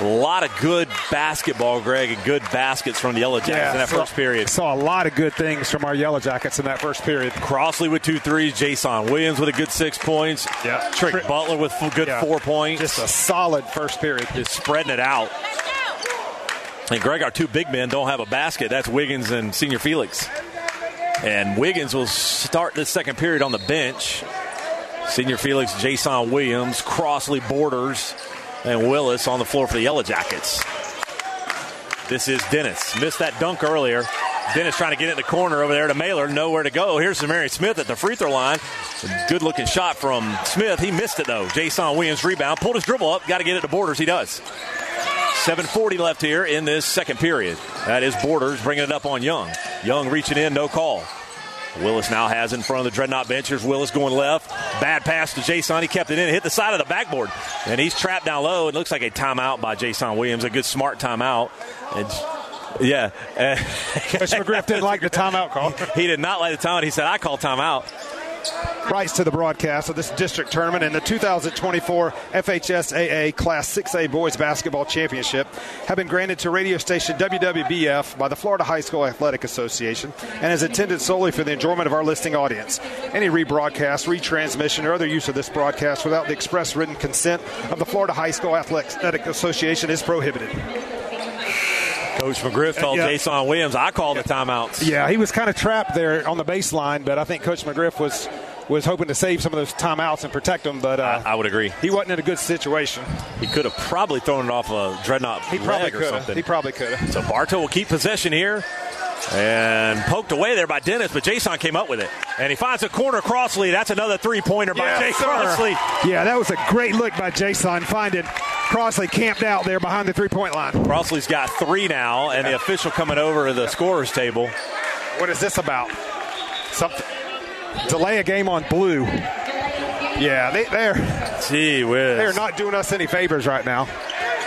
A lot of good basketball, Greg, and good baskets from the Yellow Jackets yeah, in that so, first period. Saw a lot of good things from our Yellow Jackets in that first period. Crossley with two threes. Jason Williams with a good six points. Yeah. Trick Tri- Butler with a good yeah. four points. Just a solid first period. Just spreading it out. And, Greg, our two big men don't have a basket. That's Wiggins and Senior Felix. And Wiggins will start this second period on the bench. Senior Felix, Jason Williams, Crossley, Borders, and Willis on the floor for the Yellow Jackets. This is Dennis. Missed that dunk earlier. Dennis trying to get in the corner over there to Mailer. Nowhere to go. Here's Samari Smith at the free throw line. Good-looking shot from Smith. He missed it, though. Jason Williams rebound. Pulled his dribble up. Got to get it to Borders. He does. seven forty left here in this second period. That is Borders bringing it up on Young. Young reaching in. No call. Willis now has in front of the Dreadnought bench. Here's Willis going left. Bad pass to Jason. He kept it in. Hit the side of the backboard. And he's trapped down low. It looks like a timeout by Jason Williams. A good, smart timeout. And, yeah. Mister McGriff didn't like the timeout call. He did not like the timeout. He said, I call timeout. Rights to the broadcast of this district tournament and the two thousand twenty-four F H S A A Class six A Boys Basketball Championship have been granted to radio station W W B F by the Florida High School Athletic Association and is intended solely for the enjoyment of our listening audience. Any rebroadcast, retransmission, or other use of this broadcast without the express written consent of the Florida High School Athletic Association is prohibited. Coach McGriff told yeah. Jason Williams, I called yeah. the timeouts. Yeah, he was kind of trapped there on the baseline, but I think Coach McGriff was was hoping to save some of those timeouts and protect them. But uh, I, I would agree. He wasn't in a good situation. He could have probably thrown it off a Dreadnought he probably leg or could've. something. He probably could have. So Bartow will keep possession here. And poked away there by Dennis, but Jason came up with it. And he finds a corner Crossley. That's another three-pointer by yeah, Jason Crossley. Yeah, that was a great look by Jason. Finding Crossley camped out there behind the three-point line. Crossley's got three now, and yeah. the official coming over to the yeah. scorer's table. What is this about? Something. Delay a game on blue. Yeah, they, they're, Gee whiz. they're not doing us any favors right now.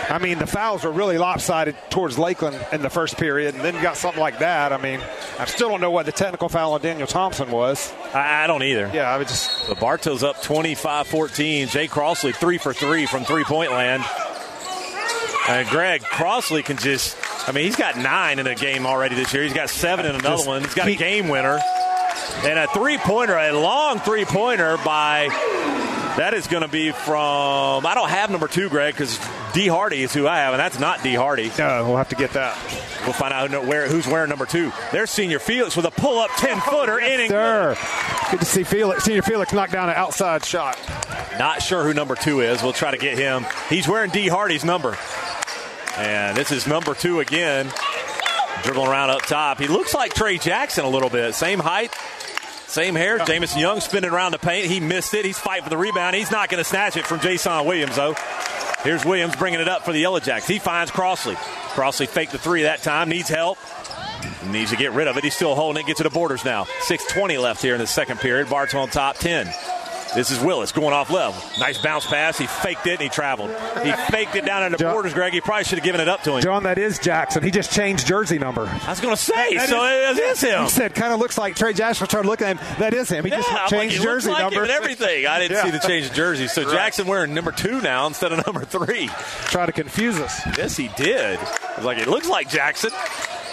I mean, the fouls were really lopsided towards Lakeland in the first period, and then you got something like that. I mean, I still don't know what the technical foul on Daniel Thompson was. I, I don't either. Yeah, I would just. But Bartow's up twenty-five fourteen. Jay Crossley three for three from three-point land. And Greg, Crossley can just, I mean, he's got nine in a game already this year. He's got seven in another just one. He's got keep... a game winner. And a three-pointer, a long three-pointer by, that is going to be from, I don't have number two, Greg, because D Hardy is who I have, and that's not D Hardy. No, we'll have to get that. We'll find out who, where, who's wearing number two. There's Senior Felix with a pull-up ten-footer. Oh, yes, in sir. Good to see Felix. Senior Felix knocked down an outside shot. Not sure who number two is. We'll try to get him. He's wearing D Hardy's number. And this is number two again. Dribbling around up top. He looks like Trey Jackson a little bit. Same height, same hair. Jamison Young spinning around the paint. He missed it. He's fighting for the rebound. He's not going to snatch it from Jason Williams, though. Here's Williams bringing it up for the Yellow Jacks. He finds Crossley. Crossley faked the three that time. Needs help. Needs to get rid of it. He's still holding it. Gets to the Borders now. six twenty left here in the second period. Bartow on top ten. This is Willis going off level. Nice bounce pass. He faked it and he traveled. He faked it down into John, Borders, Greg. He probably should have given it up to him. John, that is Jackson. He just changed jersey number. I was going to say, that, that so is, it is him. He said, kind of looks like Trey Jackson started looking at him. That is him. He yeah, just changed like, jersey like number. And everything. I didn't yeah. see the change of jersey. So right. Jackson wearing number two now instead of number three. Try to confuse us. Yes, he did. I was like, it looks like Jackson.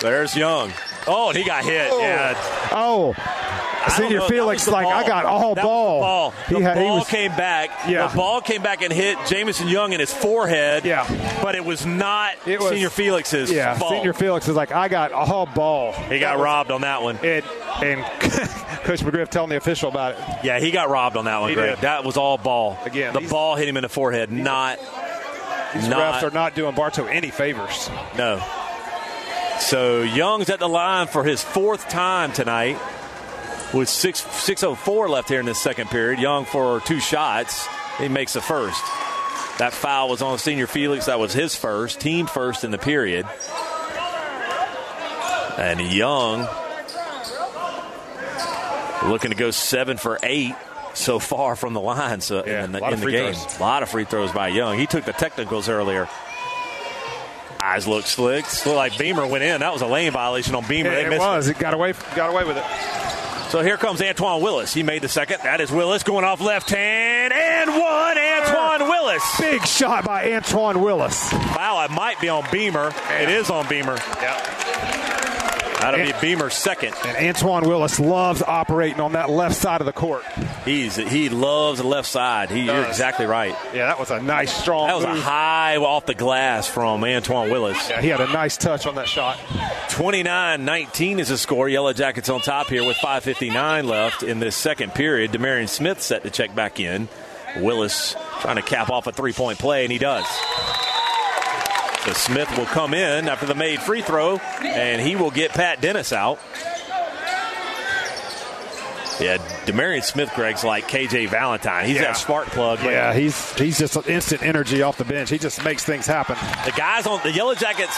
There's Young. Oh, and he got hit. Oh. Yeah. Oh. Senior Felix, like, ball. I got all that ball. Ball. The he had, ball he was, came back. Yeah. The ball came back and hit Jamison Young in his forehead. Yeah. But it was not it was, Senior Felix's yeah, fault. Senior Felix is like, I got all ball. He got was, robbed on that one. It, and Coach McGriff telling the official about it. Yeah, he got robbed on that one, Greg. That was all ball. Again, the ball hit him in the forehead. Not. These not, refs are not doing Bartow any favors. No. So Young's at the line for his fourth time tonight. With six six oh four left here in this second period. Young for two shots. He makes the first. That foul was on Senior Felix. That was his first. Team first in the period. And Young Looking to go seven for eight so far from the line so yeah, in the, in the game. Throws. A lot of free throws by Young. He took the technicals earlier. Eyes look slick. Looked like Beamer went in. That was a lane violation on Beamer. Yeah, they it was. It. it got away. Got away with it. So here comes Antoine Willis. He made the second. That is Willis going off left hand. And one, Antoine Willis. Big shot by Antoine Willis. Wow, it might be on Beamer. Man. It is on Beamer. Yep. That'll and, be Beamer's second. And Antoine Willis loves operating on that left side of the court. He's He loves the left side. He, you're exactly right. Yeah, that was a nice, strong That was move. a high off the glass from Antoine Willis. Yeah, he had a nice touch on that shot. twenty-nine nineteen is the score. Yellow Jackets on top here with five fifty-nine left in this second period. DeMarion Smith set to check back in. Willis trying to cap off a three-point play, and he does. So Smith will come in after the made free throw, and he will get Pat Dennis out. Yeah, DeMarion Smith, Greg's like K J Valentine. He's yeah. that spark plug. Right? Yeah, he's he's just instant energy off the bench. He just makes things happen. The guys on the Yellow Jackets,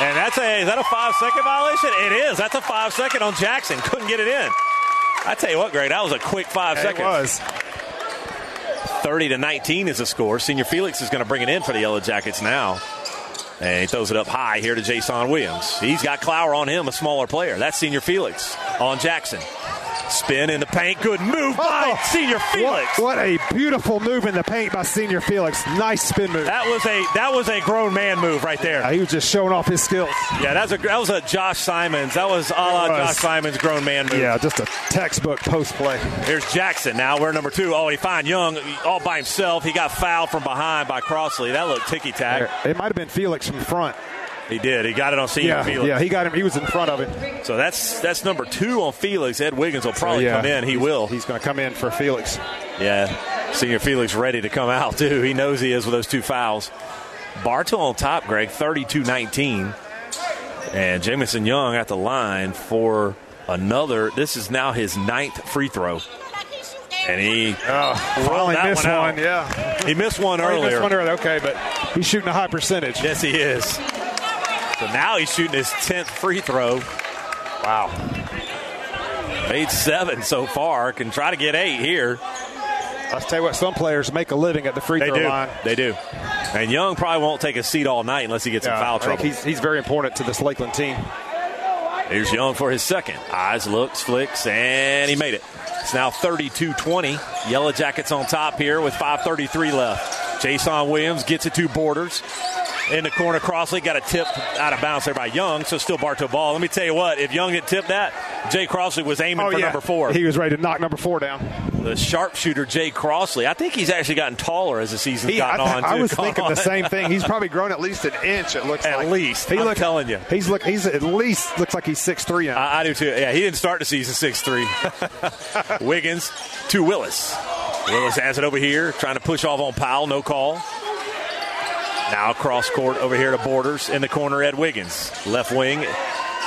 and that's a, is that a five-second violation? It is. That's a five-second on Jackson. Couldn't get it in. I tell you what, Greg, that was a quick five yeah, seconds. It was. thirty to nineteen is the score. Senior Felix is going to bring it in for the Yellow Jackets now. And he throws it up high here to Jason Williams. He's got Clower on him, a smaller player. That's Senior Felix on Jackson. Spin in the paint. Good move by oh, Senior Felix. What, what a beautiful move in the paint by Senior Felix. Nice spin move. That was a that was a grown man move right there. Yeah, he was just showing off his skills. Yeah, that's a, that was a Josh Simons. That was a la was. Josh Simons grown man move. Yeah, just a textbook post play. Here's Jackson now. We're number two. Oh, he finds Young all by himself. He got fouled from behind by Crossley. That looked ticky-tack. It might have been Felix from front. He did. He got it on Senior yeah, Felix. Yeah, he got him. He was in front of him. So that's that's number two on Felix. Ed Wiggins will probably so, yeah, come in. He he's, will. He's going to come in for Felix. Yeah. Senior Felix ready to come out, too. He knows he is with those two fouls. Bartow on top, Greg, thirty-two nineteen. And Jamison Young at the line for another. This is now his ninth free throw. And he oh, finally that missed one, one. Yeah. He missed one earlier. He missed one earlier. Okay, but he's shooting a high percentage. Yes, he is. So now he's shooting his tenth free throw. Wow. Made seven so far. Can try to get eight here. I'll tell you what, some players make a living at the free throw line. They do. And Young probably won't take a seat all night unless he gets yeah, in foul trouble. I think he's, he's very important to this Lakeland team. Here's Young for his second. Eyes, looks, flicks, and he made it. It's now thirty-two twenty. Yellow Jackets on top here with five thirty-three left. Jason Williams gets it to Borders. In the corner, Crossley got a tip out of bounds there by Young, so still Bartow ball. Let me tell you what, if Young had tipped that, Jay Crossley was aiming oh, for yeah. number four. He was ready to knock number four down. The sharpshooter, Jay Crossley, I think he's actually gotten taller as the season's he, gotten I th- on. I too. was Come thinking on. the same thing. He's probably grown at least an inch, it looks at like. At least. He I'm look, telling you. He's look. He's at least looks like he's six three now. I, I do, too. Yeah, he didn't start the season six three. Wiggins to Willis. Willis has it over here, trying to push off on Powell. No call. Now cross court over here to Borders. In the corner, Ed Wiggins. Left wing.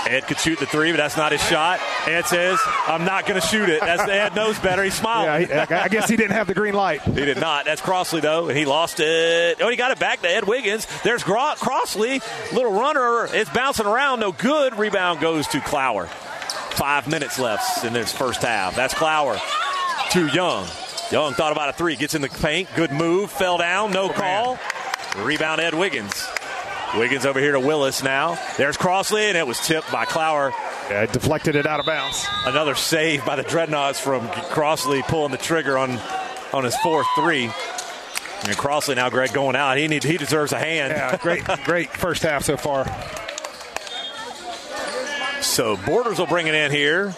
Ed could shoot the three, but that's not his shot. Ed says, I'm not going to shoot it. That's Ed knows better. He smiled. Yeah, I guess he didn't have the green light. He did not. That's Crossley, though, and he lost it. Oh, he got it back to Ed Wiggins. There's Gros- Crossley. Little runner. It's bouncing around. No good. Rebound goes to Clower. Five minutes left in this first half. That's Clower to Young. Young thought about a three. Gets in the paint. Good move. Fell down. No oh, call. Man. Rebound, Ed Wiggins. Wiggins over here to Willis now. There's Crossley, and it was tipped by Clower. Yeah, deflected it out of bounds. Another save by the Dreadnaughts from Crossley pulling the trigger on, on his fourth three. And Crossley now, Greg, going out. He needs, he deserves a hand. Yeah, great, great first half so far. So Borders will bring it in here.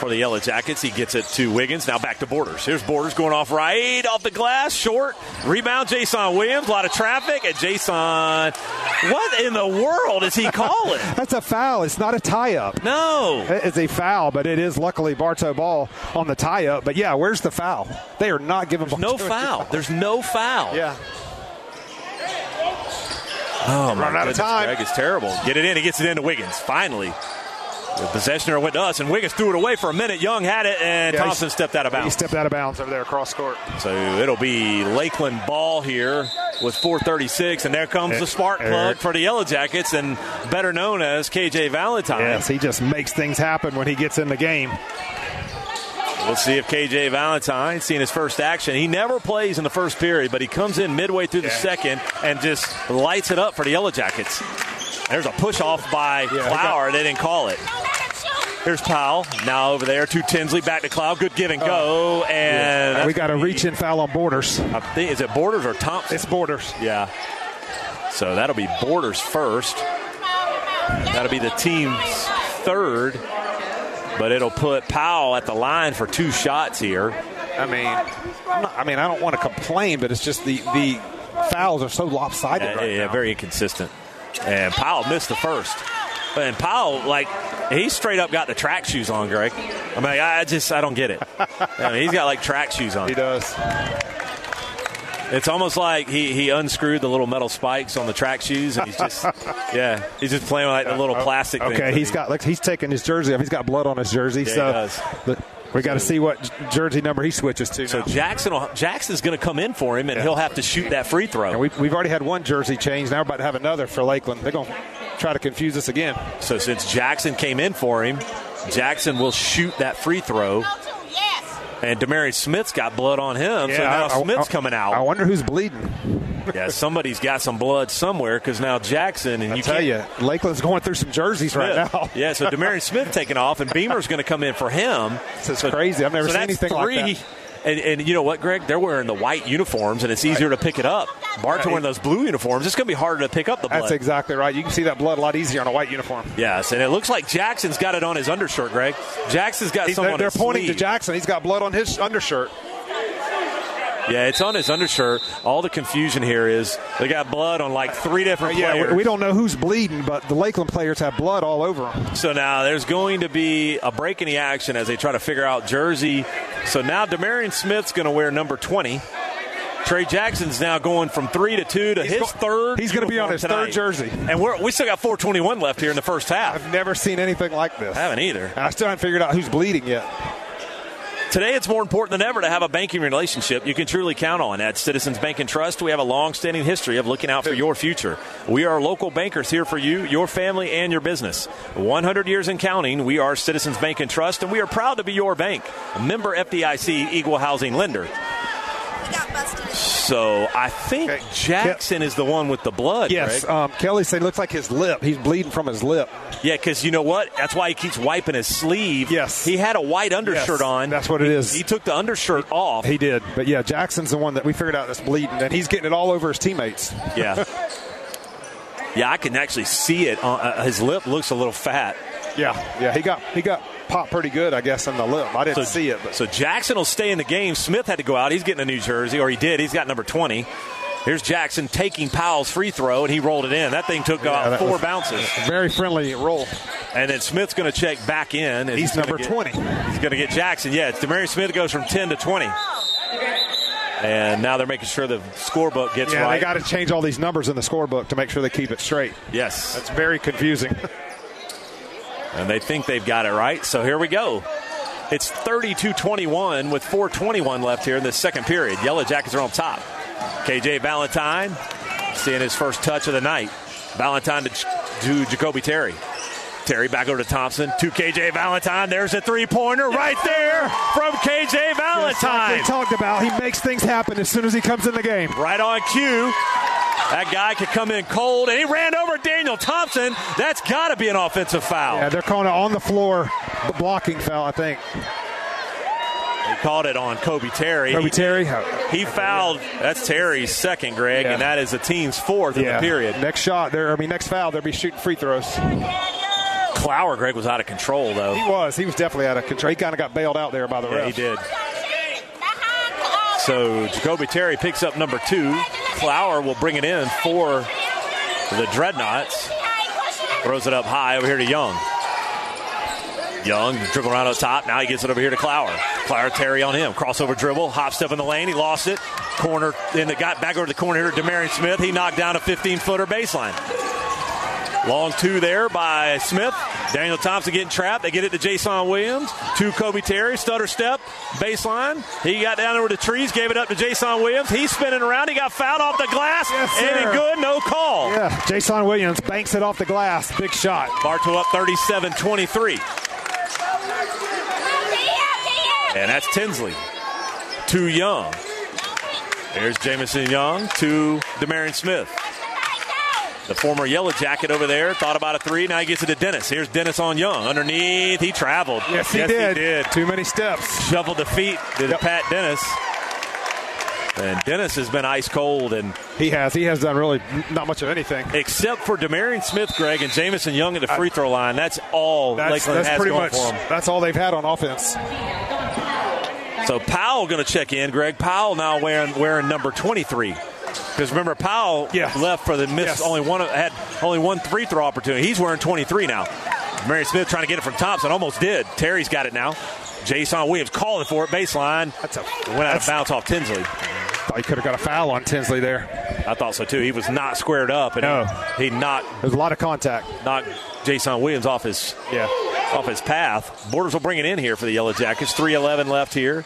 For the Yellow Jackets, he gets it to Wiggins. Now back to Borders. Here's Borders going off right, off the glass, short. Rebound, Jason Williams. A lot of traffic. And Jason, what in the world is he calling? That's a foul. It's not a tie-up. No. It's a foul, but it is luckily Bartow ball on the tie-up. But, yeah, where's the foul? They are not giving Bartow. No foul. There's no foul. Yeah. Oh, my goodness, Greg is terrible. Get it in. He gets it into Wiggins. Finally. The possessioner went to us, and Wiggins threw it away for a minute. Young had it, and yeah, Thompson stepped out of bounds. He stepped out of bounds over there across court. So it'll be Lakeland ball here with four thirty-six, and there comes it, the spark plug Eric. for the Yellow Jackets, and better known as K J Valentine. Yes, he just makes things happen when he gets in the game. Let's see if K J Valentine, seeing his first action, he never plays in the first period, but he comes in midway through yeah. the second and just lights it up for the Yellow Jackets. There's a push-off by yeah, Flower. Got- they didn't call it. Here's Powell, now over there to Tinsley, back to Cloud. Good give and go. And yeah. we got a reach and foul on Borders. I think, is it Borders or Thompson? It's Borders. Yeah. So that'll be Borders first. That'll be the team's third. But it'll put Powell at the line for two shots here. I mean, I mean, I don't want to complain, but it's just the, the fouls are so lopsided yeah, right yeah, now. Yeah, very inconsistent. And Powell missed the first. And Powell, like, he straight up got the track shoes on, Greg. I mean, I just, I don't get it. I mean, he's got, like, track shoes on. He does. It's almost like he, he unscrewed the little metal spikes on the track shoes, and he's just, yeah, he's just playing with, like, the little uh, plastic okay, thing. Okay, he's got, like, he's taking his jersey off. He's got blood on his jersey. Yeah, so he does. The, we got to so, see what jersey number he switches to. So now. Jackson, will, Jackson's going to come in for him, and yeah. he'll have to shoot that free throw. And we, we've already had one jersey change. Now we're about to have another for Lakeland. They're going to try to confuse us again. So since Jackson came in for him, Jackson will shoot that free throw. And DeMary Smith's got blood on him, yeah, so now I, Smith's I, coming out. I wonder who's bleeding. Yeah, somebody's got some blood somewhere because now Jackson and I you tell you, Lakeland's going through some jerseys Smith. right now. Yeah, so DeMary Smith taking off, and Beamer's going to come in for him. This is so, crazy. I've never so seen anything three. like that. And, and you know what, Greg? They're wearing the white uniforms, and it's easier right. to pick it up. Bart's wearing those blue uniforms. It's going to be harder to pick up the blood. That's exactly right. You can see that blood a lot easier on a white uniform. Yes, and it looks like Jackson's got it on his undershirt, Greg. Jackson's got He's, some they're, on they're his They're pointing sleeve. to Jackson. He's got blood on his undershirt. Yeah, it's on his undershirt. All the confusion here is they got blood on like three different yeah, players. We don't know who's bleeding, but the Lakeland players have blood all over them. So now there's going to be a break in the action as they try to figure out jersey. So now DeMarion Smith's going to wear number twenty. Trey Jackson's now going from three to two to he's his go- third. He's going to be on his tonight. third jersey. And we're, we still got four twenty-one left here in the first half. I've never seen anything like this. I haven't either. And I still haven't figured out who's bleeding yet. Today, it's more important than ever to have a banking relationship you can truly count on. At Citizens Bank and Trust, we have a long-standing history of looking out for your future. We are local bankers here for you, your family, and your business. one hundred years and counting, we are Citizens Bank and Trust, and we are proud to be your bank. A member F D I C, equal housing lender. So I think okay. Jackson Ke- is the one with the blood. Yes, um, Kelly said it looks like his lip. He's bleeding from his lip. Yeah, because you know what? That's why he keeps wiping his sleeve. Yes. He had a white undershirt yes, on. That's what it he, is. He took the undershirt he, off. He did. But, yeah, Jackson's the one that we figured out that's bleeding, and he's getting it all over his teammates. Yeah. yeah, I can actually see it. On, uh, his lip looks a little fat. Yeah, yeah, he got he got popped pretty good, I guess, on the lip. I didn't so, see it. But. So Jackson will stay in the game. Smith had to go out. He's getting a new jersey, or he did. He's got number twenty. Here's Jackson taking Powell's free throw, and he rolled it in. That thing took yeah, about four bounces. Very friendly roll. And then Smith's going to check back in. And he's, he's number get, twenty. He's going to get Jackson. Yeah, DeMarion Smith goes from ten to twenty. And now they're making sure the scorebook gets yeah, right. Yeah, they got to change all these numbers in the scorebook to make sure they keep it straight. Yes. That's very confusing. And they think they've got it right. So here we go. It's thirty-two twenty-one with four twenty-one left here in the second period. Yellow Jackets are on top. K J Valentine seeing his first touch of the night. Valentine to, to Jacoby Terry. Terry back over to Thompson to K J Valentine. There's a three-pointer right there from K J Valentine. Yes, like they talked about, he makes things happen as soon as he comes in the game. Right on cue. That guy could come in cold, and he ran over Daniel Thompson. That's got to be an offensive foul. Yeah, they're calling it on the floor blocking foul, I think. They called it on Kobe Terry. Kobe he, Terry. He fouled. That's Terry's second, Greg, yeah. and that is the team's fourth yeah. in the period. Next shot, there. I mean, next foul, they'll be shooting free throws. Clower, Greg, was out of control, though. He was. He was definitely out of control. He kind of got bailed out there by the yeah, refs. He did. So Jacoby Terry picks up number two. Clower will bring it in for the Dreadnaughts. Throws it up high over here to Young. Young dribble around on top. Now he gets it over here to Clower. Clower, Terry on him. Crossover dribble. Hop step in the lane. He lost it. Corner in the got back over the corner here to DeMarion Smith. He knocked down a fifteen-footer baseline. Long two there by Smith. Daniel Thompson getting trapped. They get it to Jason Williams. To Kobe Terry. Stutter step. Baseline. He got down over the trees. Gave it up to Jason Williams. He's spinning around. He got fouled off the glass. Yes, and it's good. No call. Yeah. Jason Williams banks it off the glass. Big shot. Bartow up thirty-seven twenty-three. And that's Tinsley to Young. There's Jamison Young to DeMarion Smith. The former Yellow Jacket over there thought about a three. Now he gets it to Dennis. Here's Dennis on Young. Underneath, he traveled. Yes, he, yes, did. he did. Too many steps. Shuffled the feet to yep. Pat Dennis. And Dennis has been ice cold. and He has. He has done really not much of anything. Except for DeMarion Smith, Greg, and Jamison Young at the free throw line. That's all that's, Lakeland that's has pretty going much, for him. That's all they've had on offense. So Powell going to check in, Greg. Powell now wearing wearing number twenty-three. Because remember, Powell yes. left for the miss. Yes. Only one had only one free throw opportunity. He's wearing twenty-three now. Mary Smith trying to get it from Thompson, almost did. Terry's got it now. Jason Williams calling for it, baseline. That's a went out of bounds off Tinsley. Thought he could have got a foul on Tinsley there. I thought so too. He was not squared up, and no. he, he knocked. There's a lot of contact. Knocked Jason Williams off his yeah off his path. Borders will bring it in here for the Yellow Jackets. three eleven left here.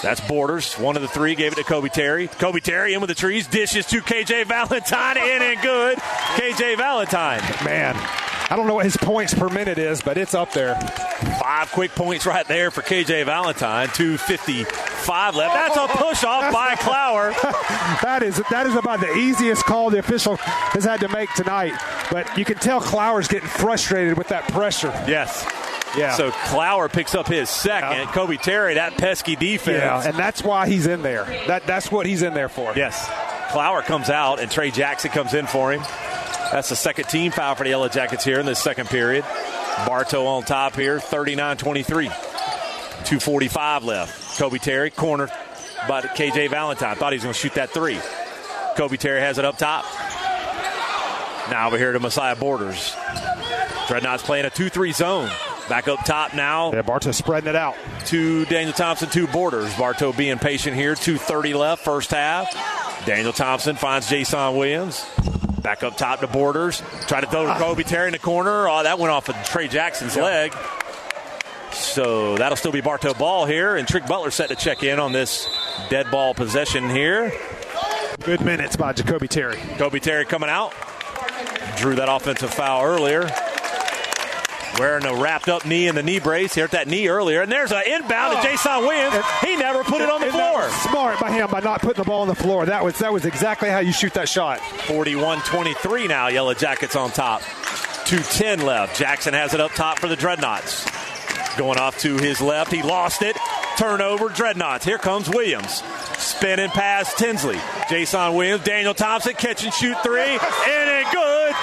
That's Borders. One of the three gave it to Kobe Terry. Kobe Terry in with the trees. Dishes to K J Valentine. In and good. K J Valentine. Man, I don't know what his points per minute is, but it's up there. Five quick points right there for K J Valentine. two fifty-five left. That's a push-off by Clower. That is that is about the easiest call the official has had to make tonight. But you can tell Clower's getting frustrated with that pressure. Yes. Yeah. So Clower picks up his second. Yeah. Kobe Terry, that pesky defense. Yeah, and that's why he's in there. That That's what he's in there for. Yes. Clower comes out, and Trey Jackson comes in for him. That's the second team foul for the Yellow Jackets here in this second period. Bartow on top here, thirty-nine twenty-three. two forty-five left. Kobe Terry, corner by K J Valentine. Thought he was going to shoot that three. Kobe Terry has it up top. Now over here to Messiah Borders. Dreadnoughts playing a two three zone. Back up top now. Yeah, Bartow spreading it out. To Daniel Thompson, two Borders. Bartow being patient here. two thirty left, first half. Daniel Thompson finds Jason Williams. Back up top to Borders. Try to throw to Kobe Terry in the corner. Oh, that went off of Trey Jackson's yep. leg. So that'll still be Bartow ball here. And Trick Butler set to check in on this dead ball possession here. Good minutes by Jacoby Terry. Kobe Terry coming out. Drew that offensive foul earlier. Wearing a wrapped-up knee in the knee brace. He hurt that knee earlier. And there's an inbound oh. to Jason Williams. And, he never put and, it on the floor. Smart by him by not putting the ball on the floor. That was that was exactly how you shoot that shot. forty-one twenty-three now. Yellow Jackets on top. two ten left. Jackson has it up top for the Dreadnoughts. Going off to his left. He lost it. Turnover, Dreadnoughts. Here comes Williams. Spin and pass, Tinsley. Jason Williams, Daniel Thompson, catch and shoot three. And it good.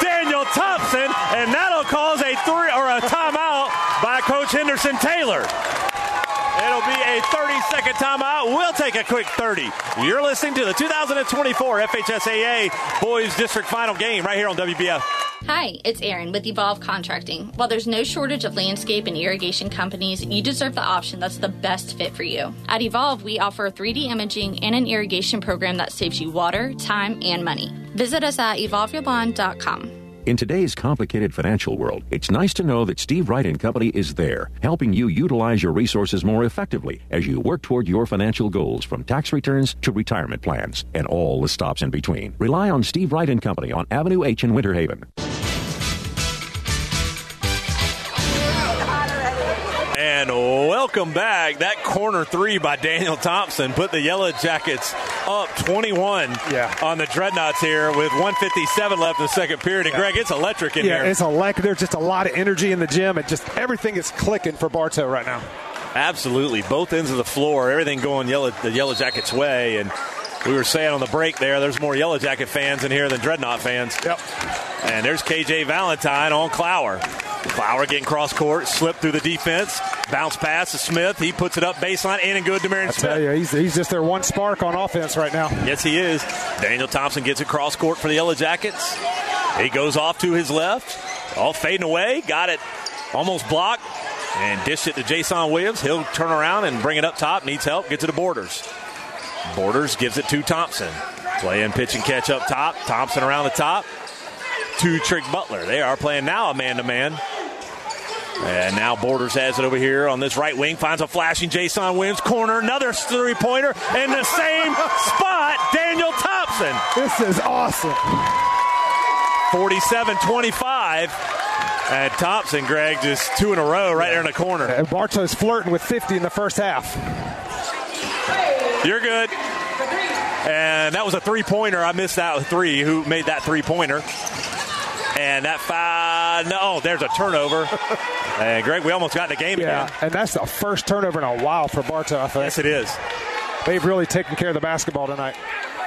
Daniel Thompson. And that'll cause a three or a timeout by Coach Henderson Taylor. It'll be a thirty-second timeout. We'll take a quick thirty. You're listening to the two thousand twenty-four F H S A A Boys District Final game right here on W B F. Hi, it's Erin with Evolve Contracting. While there's no shortage of landscape and irrigation companies, you deserve the option that's the best fit for you. At Evolve, we offer three D imaging and an irrigation program that saves you water, time, and money. Visit us at evolve your lawn dot com. In today's complicated financial world, it's nice to know that Steve Wright and Company is there, helping you utilize your resources more effectively as you work toward your financial goals, from tax returns to retirement plans and all the stops in between. Rely on Steve Wright and Company on Avenue H in Winter Haven. And welcome back. That corner three by Daniel Thompson put the Yellow Jackets up twenty-one yeah. on the Dreadnoughts here with one fifty-seven left in the second period. And, yeah. Greg, it's electric in yeah, here. Yeah, it's electric. There's just a lot of energy in the gym, and just everything is clicking for Bartow right now. Absolutely. Both ends of the floor, everything going yellow, the Yellow Jackets' way. And we were saying on the break there, there's more Yellow Jacket fans in here than Dreadnought fans. Yep. And there's K J Valentine on Clower. Clower getting cross court, slip through the defense, bounce pass to Smith. He puts it up baseline, in and good to Marion Smith. I tell you, he's, he's just their one spark on offense right now. Yes, he is. Daniel Thompson gets a cross court for the Yellow Jackets. He goes off to his left, all fading away, got it almost blocked, and dished it to Jason Williams. He'll turn around and bring it up top, needs help, gets it to Borders. Borders gives it to Thompson. Play and pitch and catch up top. Thompson around the top. To Trick Butler. They are playing now a man-to-man. And now Borders has it over here on this right wing. Finds a flashing Jason Williams. Corner, another three-pointer in the same spot. Daniel Thompson. This is awesome. forty-seven twenty-five. And Thompson, Greg, just two in a row right there in the corner. And Bartow's flirting with fifty in the first half. You're good. And that was a three-pointer. I missed that with three. Who made that three-pointer? And that five, no, there's a turnover. And, Greg, we almost got the game yeah, again. And that's the first turnover in a while for Bartow, I think. Yes, it is. They've really taken care of the basketball tonight.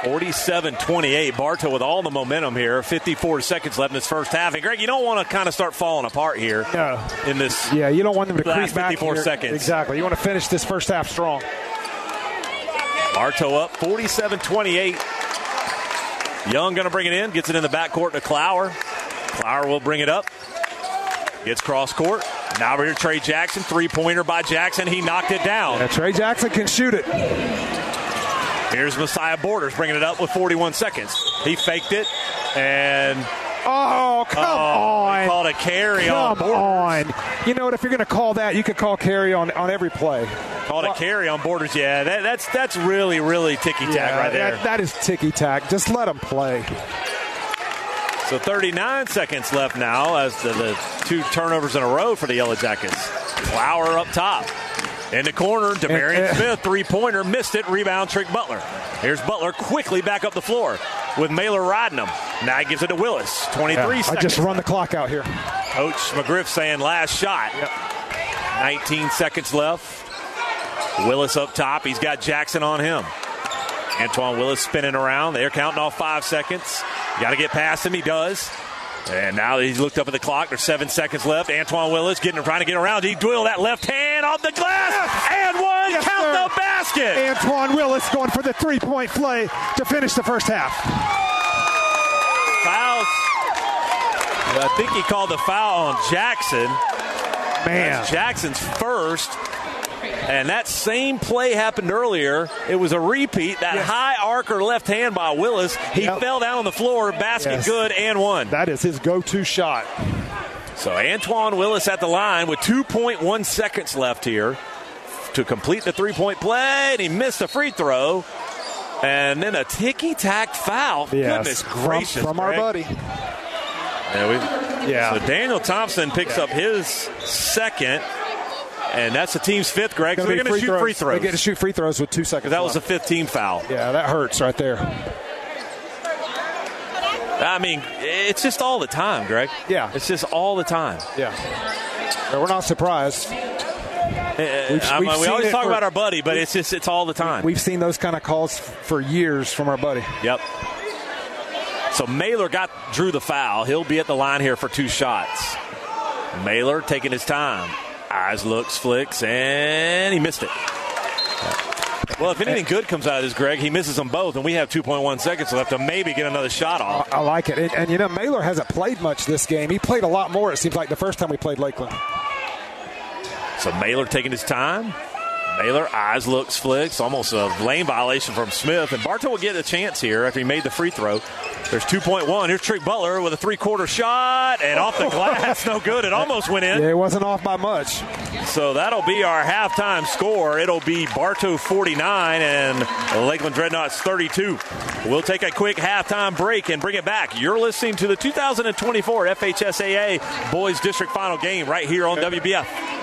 forty-seven twenty-eight. Bartow with all the momentum here. fifty-four seconds left in this first half. And, Greg, you don't want to kind of start falling apart here no. in this Yeah, you don't want them to creep back fifty-four here. Seconds. Exactly. You want to finish this first half strong. Bartow up forty-seven twenty-eight. Young going to bring it in. Gets it in the backcourt to Clower. Clower will bring it up. Gets cross court. Now we're here, Trey Jackson. Three-pointer by Jackson. He knocked it down. Yeah, Trey Jackson can shoot it. Here's Messiah Borders bringing it up with forty-one seconds. He faked it. And... Oh, come oh, on. He called a carry come on Borders. On. You know what? If you're going to call that, you could call carry on, on every play. Called well, a carry on Borders. Yeah, that, that's that's really, really ticky-tack yeah, right there. That, that is ticky-tack. Just let them play. So thirty-nine seconds left now as the, the two turnovers in a row for the Yellow Jackets. Flower up top. In the corner, DeMarion Smith, three-pointer, missed it. Rebound, Trick Butler. Here's Butler quickly back up the floor with Mailer riding him. Now he gives it to Willis, twenty-three yeah, seconds. I just run the clock out here. Coach McGriff saying last shot. Yep. nineteen seconds left. Willis up top. He's got Jackson on him. Antoine Willis spinning around. They're counting off five seconds. Got to get past him. He does. And now he's looked up at the clock. There's seven seconds left. Antoine Willis getting trying to get around. He dwill that left hand off the glass. Yes. And one. Yes, count sir. The basket. Antoine Willis going for the three-point play to finish the first half. Fouls. Well, I think he called the foul on Jackson. Man. That's Jackson's first. And that same play happened earlier. It was a repeat. That yes. high arcer left hand by Willis. He yep. fell down on the floor. Basket yes. good and one. That is his go-to shot. So Antoine Willis at the line with two point one seconds left here to complete the three-point play. And he missed a free throw. And then a ticky-tack foul. Yes. Goodness gracious. From, from our buddy. Yeah, we, yeah. So Daniel Thompson picks yeah. up his second. And that's the team's fifth, Greg. So they're going to shoot throws. free throws. They get to shoot free throws with two seconds. That left. Was a fifth team foul. Yeah, that hurts right there. I mean, it's just all the time, Greg. Yeah. It's just all the time. Yeah. We're not surprised. We've, we've we always talk for, about our buddy, but it's just it's all the time. We've seen those kind of calls for years from our buddy. Yep. So Mailer got drew the foul. He'll be at the line here for two shots. Mailer taking his time. Eyes, looks, flicks, and he missed it. Well, if anything good comes out of this, Greg, he misses them both, and we have two point one seconds left to maybe get another shot off. I like it. And, and you know, Mailer hasn't played much this game. He played a lot more, it seems like, the first time we played Lakeland. So Mailer taking his time. Mailer, eyes, looks, flicks. Almost a lane violation from Smith. And Bartow will get a chance here after he made the free throw. There's two point one. Here's Trick Butler with a three-quarter shot. And off the glass. No good. It almost went in. Yeah, it wasn't off by much. So that'll be our halftime score. It'll be Bartow forty-nine and Lakeland Dreadnaughts thirty-two. We'll take a quick halftime break and bring it back. You're listening to the two thousand twenty-four F H S A A Boys District Final game right here on W B F.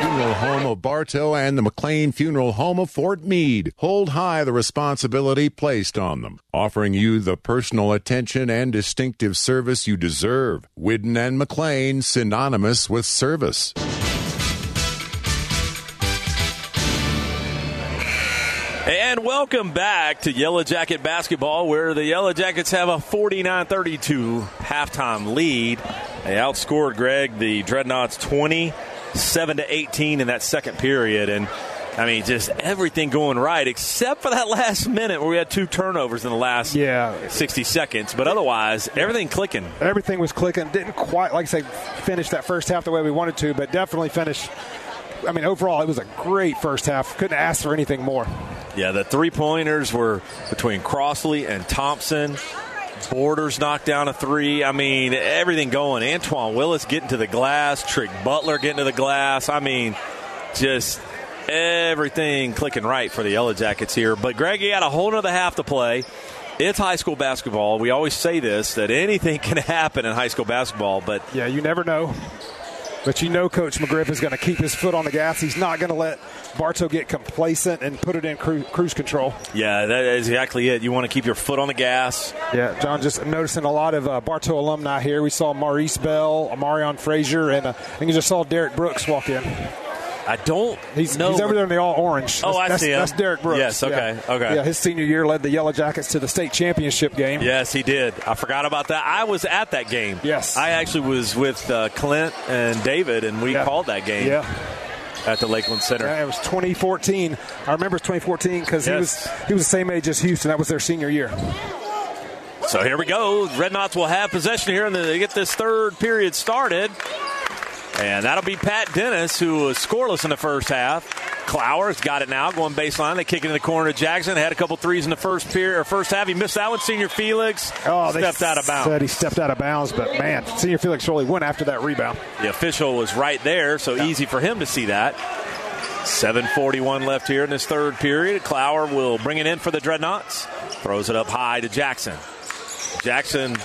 Funeral Home of Bartow and the McLean Funeral Home of Fort Meade hold high the responsibility placed on them, offering you the personal attention and distinctive service you deserve. Whidden and McLean, synonymous with service. And welcome back to Yellow Jacket basketball, where the Yellow Jackets have a forty-nine thirty-two halftime lead. They outscored, Greg, the Dreadnaughts twenty-seven to eighteen in that second period. And I mean, just everything going right except for that last minute where we had two turnovers in the last yeah. sixty seconds. But otherwise, everything clicking. Everything was clicking. Didn't quite, like I say, finish that first half the way we wanted to, but definitely finished. I mean, overall, it was a great first half. Couldn't ask for anything more. Yeah, the three-pointers were between Crossley and Thompson. Borders knocked down a three. I mean, everything going. Antoine Willis getting to the glass. Trick Butler getting to the glass. I mean, just everything clicking right for the Yellow Jackets here. But Greg, you had a whole other half to play. It's high school basketball. We always say this, that anything can happen in high school basketball. But yeah, you never know. But you know Coach McGriff is going to keep his foot on the gas. He's not going to let Bartow get complacent and put it in cru- cruise control. Yeah, that is exactly it. You want to keep your foot on the gas. Yeah, John, just noticing a lot of uh, Bartow alumni here. We saw Maurice Bell, Amarion Frazier, and uh, I think you just saw Derrick Brooks walk in. I don't he's, know. He's over there in the all-orange. Oh, that's, I that's, see him. That's Derrick Brooks. Yes, okay, yeah. okay. Yeah, his senior year led the Yellow Jackets to the state championship game. Yes, he did. I forgot about that. I was at that game. Yes. I actually was with uh, Clint and David, and we yeah. called that game yeah. at the Lakeland Center. Yeah, it was twenty fourteen. I remember it was twenty fourteen because yes. he was he was the same age as Houston. That was their senior year. So here we go. Dreadnaughts will have possession here, and they get this third period started. And that'll be Pat Dennis, who was scoreless in the first half. Clower's got it now, going baseline. They kick it in the corner to Jackson. Had a couple threes in the first period, or first half. He missed that one. Senior Felix oh, stepped they out of bounds. Said he stepped out of bounds, but man, Senior Felix really went after that rebound. The official was right there, so yeah. easy for him to see that. seven forty-one left here in this third period. Clower will bring it in for the Dreadnaughts. Throws it up high to Jackson. Jackson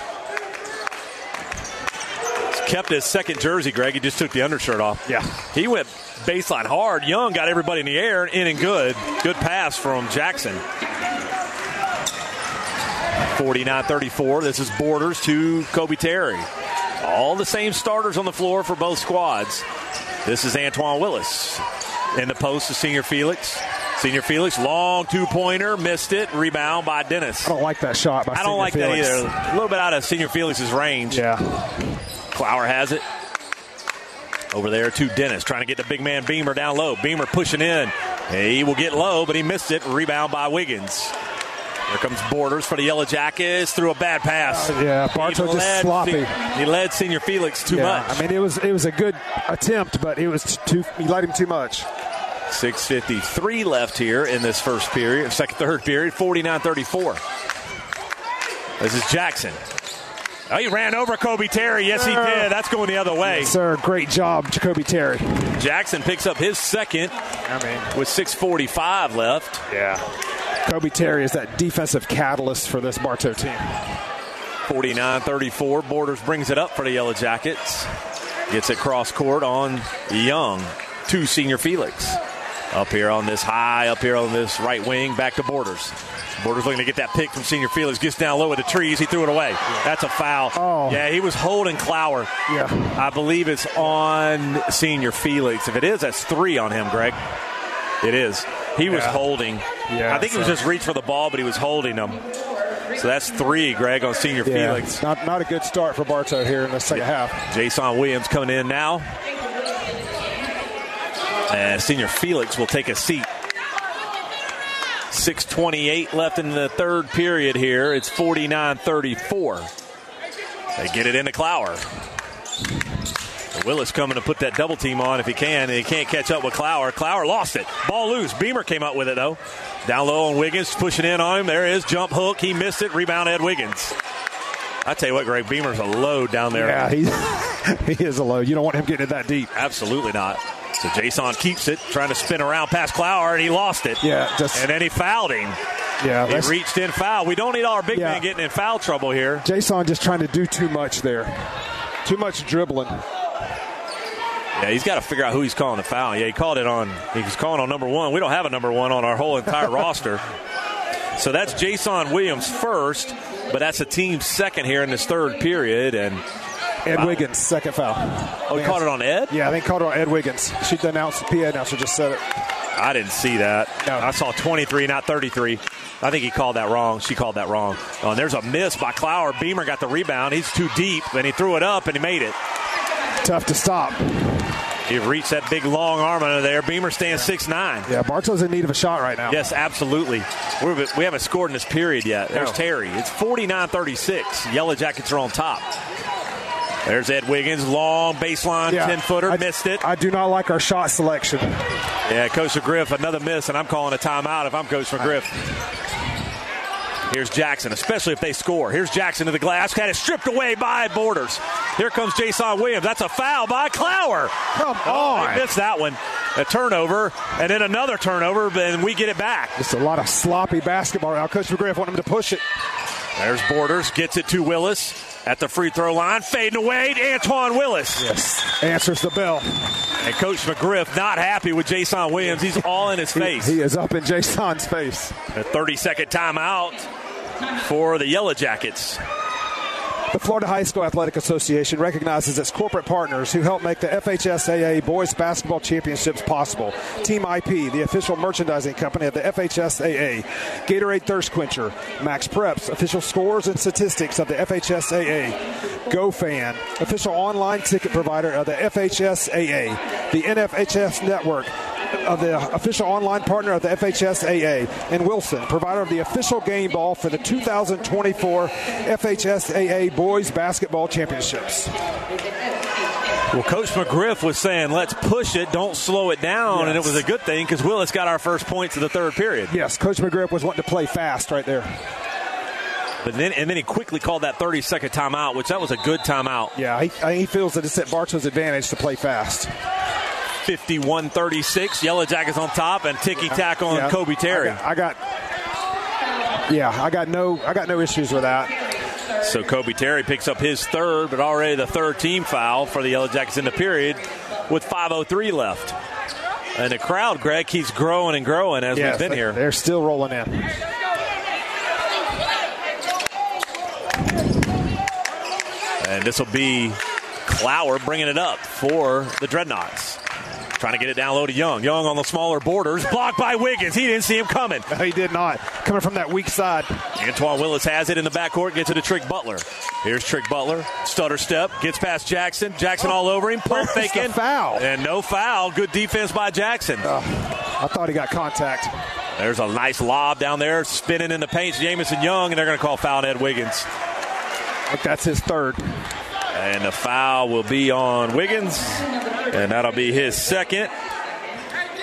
kept his second jersey, Greg. He just took the undershirt off. Yeah. He went baseline hard. Young got everybody in the air, in and good. Good pass from Jackson. forty-nine thirty-four. This is Borders to Kobe Terry. All the same starters on the floor for both squads. This is Antoine Willis. In the post is Senior Felix. Senior Felix, long two-pointer, missed it. Rebound by Dennis. I don't like that shot by I don't Senior like Felix. that either. A little bit out of Senior Felix's range. Yeah. Clower has it over there to Dennis, trying to get the big man Beamer down low. Beamer pushing in. He will get low, but he missed it. Rebound by Wiggins. Here comes Borders for the Yellow Jackets through a bad pass. Uh, yeah, Bartow just led, sloppy. He led Senior Felix too yeah, much. I mean, it was it was a good attempt, but it was too. He led him too much. six fifty-three left here in this first period, second, third period, forty-nine thirty-four. This is Jackson. Oh, he ran over Kobe Terry. Yes, he did. That's going the other way. Yes, sir. Great job, Kobe Terry. Jackson picks up his second I mean, with six forty-five left. Yeah. Kobe Terry is that defensive catalyst for this Bartow team. forty-nine thirty-four. Borders brings it up for the Yellow Jackets. Gets it cross court on Young to Senior Felix. Up here on this high, up here on this right wing, back to Borders. Borders looking to get that pick from Senior Felix. Gets down low at the trees. He threw it away. Yeah. That's a foul. Oh. Yeah, he was holding Clower. Yeah. I believe it's on Senior Felix. If it is, that's three on him, Greg. It is. He yeah. was holding. Yeah, I think so. He was just reach for the ball, but he was holding him. So that's three, Greg, on Senior yeah. Felix. Not not a good start for Bartow here in the second yeah. half. Jason Williams coming in now. And Senior Felix will take a seat. six twenty-eight left in the third period here. It's forty-nine thirty-four. They get it into Clower. Willis coming to put that double team on if he can. And he can't catch up with Clower. Clower lost it. Ball loose. Beamer came up with it, though. Down low on Wiggins. Pushing in on him. There is jump hook. He missed it. Rebound Ed Wiggins. I tell you what, Greg, Beamer's a load down there. Yeah, he's, he is a load. You don't want him getting it that deep. Absolutely not. So Jason keeps it, trying to spin around past Clower, and he lost it. Yeah, just, and then he fouled him. Yeah, he reached in foul. We don't need our big yeah. man getting in foul trouble here. Jason just trying to do too much there. Too much dribbling. Yeah, he's got to figure out who he's calling the foul. Yeah, he called it on – he was calling on number one. We don't have a number one on our whole entire roster. So that's Jason Williams first, but that's the team's second here in this third period, and – Ed wow. Wiggins, second foul. Oh, he called it on Ed? Yeah, I think called it on Ed Wiggins. She announced, the P A announcer just said it. I didn't see that. No. I saw twenty-three, not thirty-three. I think he called that wrong. She called that wrong. Oh, and there's a miss by Clower. Beamer got the rebound. He's too deep, and he threw it up, and he made it. Tough to stop. He reached that big long arm under there. Beamer stands six nine. Yeah, Bartow's in need of a shot right now. Yes, absolutely. We're, we haven't scored in this period yet. There's no. Terry. It's forty-nine thirty-six. Yellow Jackets are on top. There's Ed Wiggins, long baseline, yeah, ten-footer, I, missed it. I do not like our shot selection. Yeah, Coach McGriff, another miss, and I'm calling a timeout if I'm Coach McGriff. Right. Here's Jackson, especially if they score. Here's Jackson to the glass. Got it stripped away by Borders. Here comes Jason Williams. That's a foul by Clower. Come on. Oh, he missed that one. A turnover, and then another turnover, and we get it back. It's a lot of sloppy basketball. Now, Coach McGriff wanted him to push it. There's Borders, gets it to Willis at the free throw line. Fading away, Antoine Willis. Yes, answers the bell. And Coach McGriff not happy with Jason Williams. He's all in his face. He, he is up in Jason's face. A thirty-second timeout for the Yellow Jackets. The Florida High School Athletic Association recognizes its corporate partners who help make the F H S A A Boys Basketball Championships possible. Team I P, the official merchandising company of the F H S A A. Gatorade Thirst Quencher. Max Preps, official scores and statistics of the F H S A A. GoFan, official online ticket provider of the F H S A A. The N F H S Network, of the official online partner of the F H S A A, and Wilson, provider of the official game ball for the two thousand twenty-four F H S A A Boys Basketball Championships. Well, Coach McGriff was saying, let's push it, don't slow it down, yes. And it was a good thing because Willis got our first points of the third period. Yes, Coach McGriff was wanting to play fast right there. But then, and then he quickly called that thirty-second timeout, which that was a good timeout. Yeah, he, he feels that it's at Bartow's advantage to play fast. fifty-one thirty-six, Yellow Jackets on top, and ticky-tack on yeah, Kobe Terry. I got, I got, yeah, I got no, I got no issues with that. So Kobe Terry picks up his third, but already the third team foul for the Yellow Jackets in the period, with five oh three left. And the crowd, Greg, keeps growing and growing as yes, we've been here. They're still rolling in. And this will be Clower bringing it up for the Dreadnaughts. Trying to get it down low to Young. Young on the smaller Borders. Blocked by Wiggins. He didn't see him coming. No, he did not. Coming from that weak side. Antoine Willis has it in the backcourt. Gets it to Trick Butler. Here's Trick Butler. Stutter step. Gets past Jackson. Jackson oh, all over him. Pump fake in. Foul. And no foul. Good defense by Jackson. Uh, I thought he got contact. There's a nice lob down there. Spinning in the paint. Jamison Young. And they're going to call foul on Ed Wiggins. Look, that's his third. And the foul will be on Wiggins. And that'll be his second.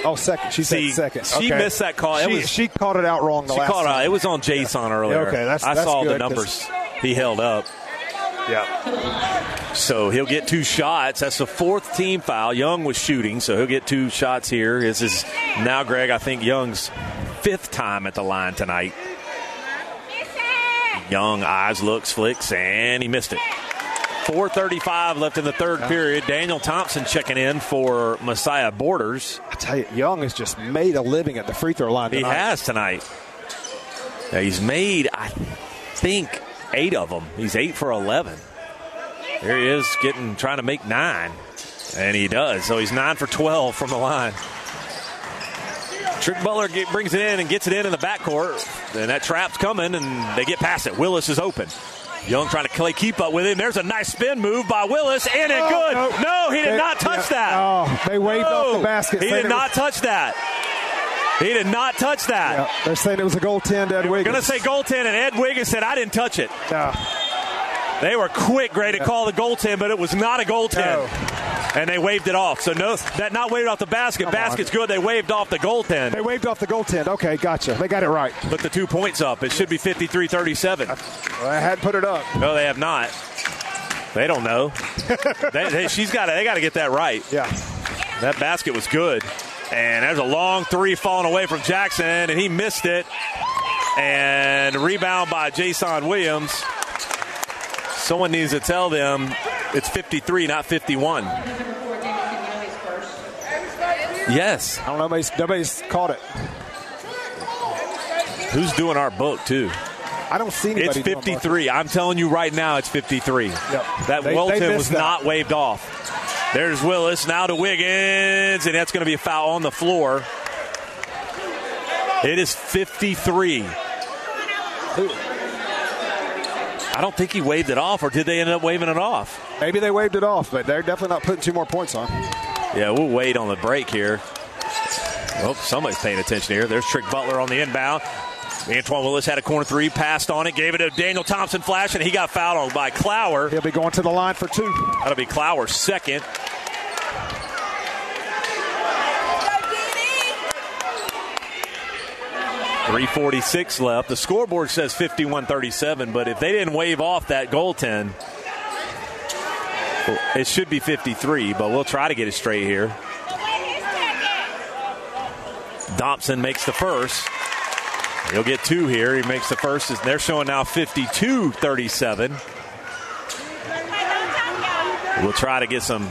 Oh, second. She See, said second. She okay. missed that call. It she, was, she called it out wrong the she last called time. It. It was on Jason yeah. earlier. Yeah, okay, that's, I that's saw good, the numbers he held up. Yeah. So he'll get two shots. That's the fourth team foul. Young was shooting, so he'll get two shots here. This is now, Greg, I think Young's fifth time at the line tonight. Young eyes, looks, flicks, and he missed it. four thirty-five left in the third period. Daniel Thompson checking in for Messiah Borders. I tell you, Young has just made a living at the free throw line tonight. He has tonight. Now he's made, I think, eight of them. He's eight for eleven. There he is getting, trying to make nine. And he does. So he's nine for twelve from the line. Trick Butler get, brings it in and gets it in in the backcourt. And that trap's coming, and they get past it. Willis is open. Young trying to play keep up with him. There's a nice spin move by Willis, and it's oh, good. No, no, he did they, not touch yeah, that. Oh, they waved no, off the basket. He did not was, touch that. He did not touch that. Yeah, they're saying it was a goaltend, Ed Wiggins. They're going to say goaltend, and Ed Wiggins said, I didn't touch it. No. They were quick, Gray, to yeah. call the goaltend, but it was not a goaltend. No. And they waved it off. So, no, that not waved off the basket. Come Basket's on. Good. They waved off the goaltend. They waved off the goaltend. Okay, gotcha. They got it right. Put the two points up. It should be fifty-three thirty-seven. I, I had put it up. No, they have not. They don't know. they, they, she's got to, they got to get that right. Yeah. That basket was good. And there's a long three falling away from Jackson, and he missed it. And rebound by Jason Williams. Someone needs to tell them it's fifty-three, not fifty-one. Yes. I don't know. Nobody's, nobody's caught it. Who's doing our book, too? I don't see anybody. It's fifty-three. I'm telling you right now, it's fifty-three. Yep. That Wilton was that. not waved off. There's Willis. Now to Wiggins. And that's going to be a foul on the floor. It is fifty-three. Ooh. I don't think he waved it off, or did they end up waving it off? Maybe they waved it off, but they're definitely not putting two more points on. Yeah, we'll wait on the break here. Oh, somebody's paying attention here. There's Trick Butler on the inbound. Antoine Willis had a corner three, passed on it, gave it to Daniel Thompson Flash, and he got fouled on by Clower. He'll be going to the line for two. That'll be Clower's second. three forty-six left. The scoreboard says fifty-one thirty-seven, but if they didn't wave off that goaltend, it should be fifty-three, but we'll try to get it straight here. Dobson makes the first. He'll get two here. He makes the first. And they're showing now fifty-two thirty-seven. We'll try to get some,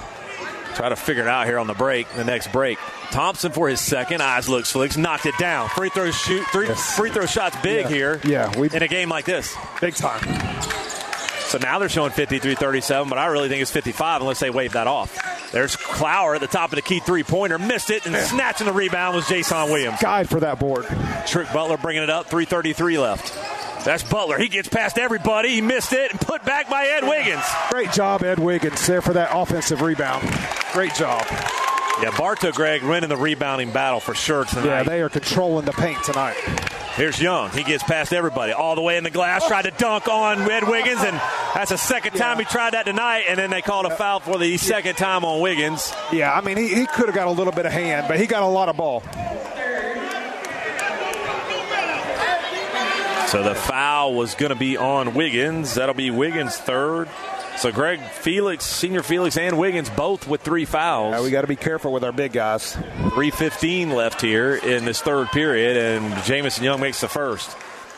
try to figure it out here on the break, the next break. Thompson for his second. Eyes looks flicks. Knocked it down. Free throw shoot. Three, yes. Free throw shots big yeah. here yeah, we, in a game like this. Big time. So now they're showing fifty-three thirty-seven, but I really think it's fifty-five unless they wave that off. There's Clower at the top of the key three-pointer. Missed it, and yeah. snatching the rebound was Jason Williams. Guide for that board. Trick Butler bringing it up. three thirty-three left. That's Butler. He gets past everybody. He missed it and put back by Ed Wiggins. Great job, Ed Wiggins, there for that offensive rebound. Great job. Yeah, Bartow, Greg, winning the rebounding battle for sure tonight. Yeah, they are controlling the paint tonight. Here's Young. He gets past everybody. All the way in the glass. Tried to dunk on Ed Wiggins, and that's the second yeah. time he tried that tonight, and then they called a foul for the yeah. second time on Wiggins. Yeah, I mean, he, he could have got a little bit of hand, but he got a lot of ball. So the foul was going to be on Wiggins. That'll be Wiggins' third. So Greg Felix, Senior Felix, and Wiggins both with three fouls. Yeah, we got to be careful with our big guys. three fifteen left here in this third period, and Jamison Young makes the first.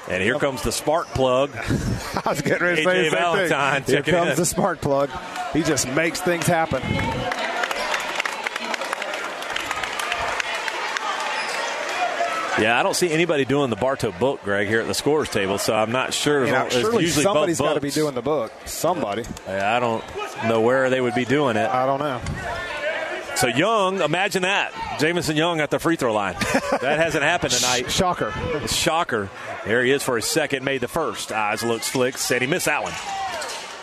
And here comes the spark plug. I was getting ready to say the same thing. Here comes the spark plug. He just makes things happen. Yeah, I don't see anybody doing the Bartow book, Greg, here at the scorer's table, so I'm not sure. Yeah, surely usually somebody's got to be doing the book. Somebody. Yeah, I don't know where they would be doing it. I don't know. So Young, imagine that. Jamison Young at the free throw line. That hasn't happened tonight. Shocker. It's shocker. There he is for his second, made the first. Eyes looks flicks, and he missed that one.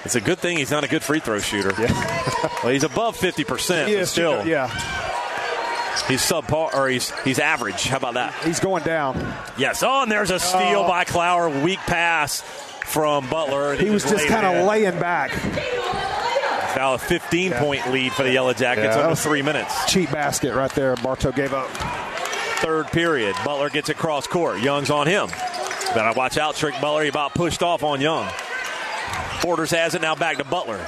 It's a good thing he's not a good free throw shooter. Yeah. Well, he's above fifty percent he is, still. Yeah. He's subpar, or he's he's average. How about that? He's going down. Yes. Oh, and there's a steal oh. by Clower. Weak pass from Butler. He, he was just kind of laying back. Now a fifteen-point yeah. lead for the Yellow Jackets yeah, under three minutes. Cheap basket right there. Bartow gave up. Third period. Butler gets across court. Young's on him. Better watch out, Trick Butler. He about pushed off on Young. Porters has it now back to Butler.